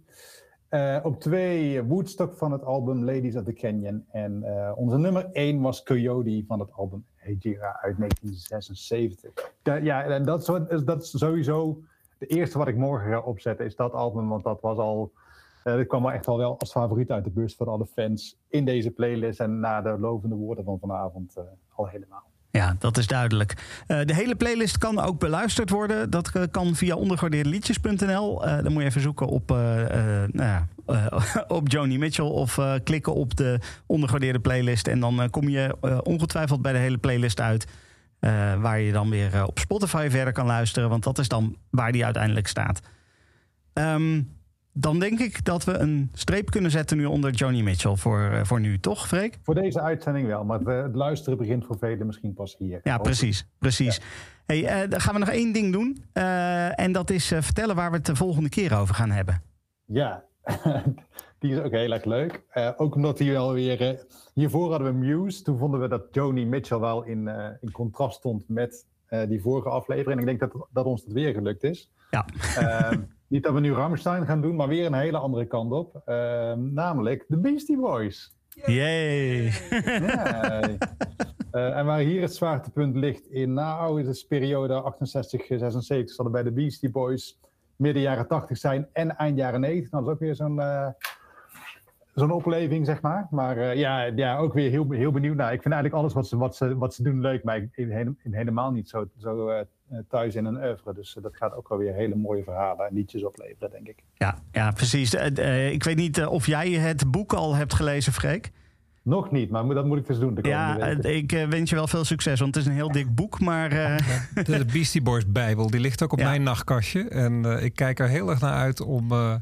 Uh, op twee, Woodstock van het album Ladies of the Canyon. En uh, onze nummer één was Coyote van het album Hejira uit negentien zesenzeventig. Uh, ja, en dat, dat is sowieso de eerste wat ik morgen ga opzetten, is dat album. Want dat was al, uh, dat kwam wel echt al wel als favoriet uit de bus van alle fans in deze playlist. En na de lovende woorden van vanavond uh, al helemaal. Ja, dat is duidelijk. Uh, de hele playlist kan ook beluisterd worden. Dat uh, kan via ondergewaardeerde liedjes punt n l. Uh, dan moet je even zoeken op, uh, uh, nou ja, uh, op Joni Mitchell of uh, klikken op de ondergewaardeerde playlist. En dan uh, kom je uh, ongetwijfeld bij de hele playlist uit. Uh, waar je dan weer uh, op Spotify verder kan luisteren. Want dat is dan waar die uiteindelijk staat. Um, dan denk ik dat we een streep kunnen zetten nu onder Joni Mitchell voor, uh, voor nu, toch, Freek? Voor deze uitzending wel, maar het luisteren begint voor velen misschien pas hier. Ja, precies, precies. Ja. Hey, uh, dan gaan we nog één ding doen. Uh, en dat is uh, vertellen waar we het de volgende keer over gaan hebben. Ja, die is ook heel erg leuk. Uh, ook omdat die wel weer... Uh, hiervoor hadden we Muse. Toen vonden we dat Joni Mitchell wel in, uh, in contrast stond met uh, die vorige aflevering. En ik denk dat, dat ons dat weer gelukt is. Ja. Uh, Niet dat we nu Rammstein gaan doen, maar weer een hele andere kant op. Uh, namelijk de Beastie Boys. Yay! Ja. Uh, en waar hier het zwaartepunt ligt in, nou is het periode achtenzestig zesenzeventig, zal er bij de Beastie Boys midden jaren tachtig zijn en eind jaren negentig. Nou, dat is ook weer zo'n, uh, zo'n opleving, zeg maar. Maar uh, ja, ja, ook weer heel, heel benieuwd naar. Ik vind eigenlijk alles wat ze, wat ze, wat ze doen leuk, maar ik in, in helemaal niet zo... zo uh, thuis in een oeuvre. Dus dat gaat ook alweer hele mooie verhalen en liedjes opleveren, denk ik. Ja, ja precies. Uh, uh, ik weet niet uh, of jij het boek al hebt gelezen, Freek? Nog niet, maar dat moet ik dus doen. Ja, uh, ik uh, wens je wel veel succes, want het is een heel dik boek, maar... Uh... Ja, de Beastie Boys Bijbel, die ligt ook op ja. mijn nachtkastje. En uh, ik kijk er heel erg naar uit om... Uh...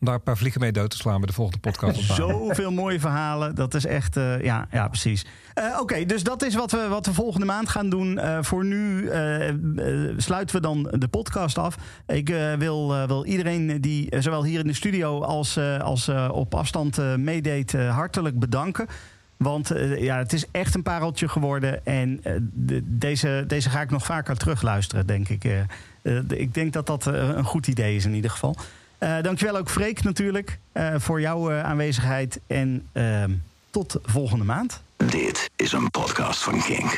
om daar een paar vliegen mee dood te slaan bij de volgende podcast. Zoveel mooie verhalen. Dat is echt... Uh, ja, ja, precies. Uh, Oké, okay, dus dat is wat we, wat we volgende maand gaan doen. Uh, voor nu uh, uh, sluiten we dan de podcast af. Ik uh, wil, uh, wil iedereen die uh, zowel hier in de studio als, uh, als uh, op afstand uh, meedeed... Uh, hartelijk bedanken. Want uh, ja, het is echt een pareltje geworden. En uh, de, deze, deze ga ik nog vaker terugluisteren, denk ik. Uh, uh, ik denk dat dat uh, een goed idee is in ieder geval. Uh, dankjewel ook Freek natuurlijk uh, voor jouw uh, aanwezigheid en uh, tot volgende maand. Dit is een podcast van Kink.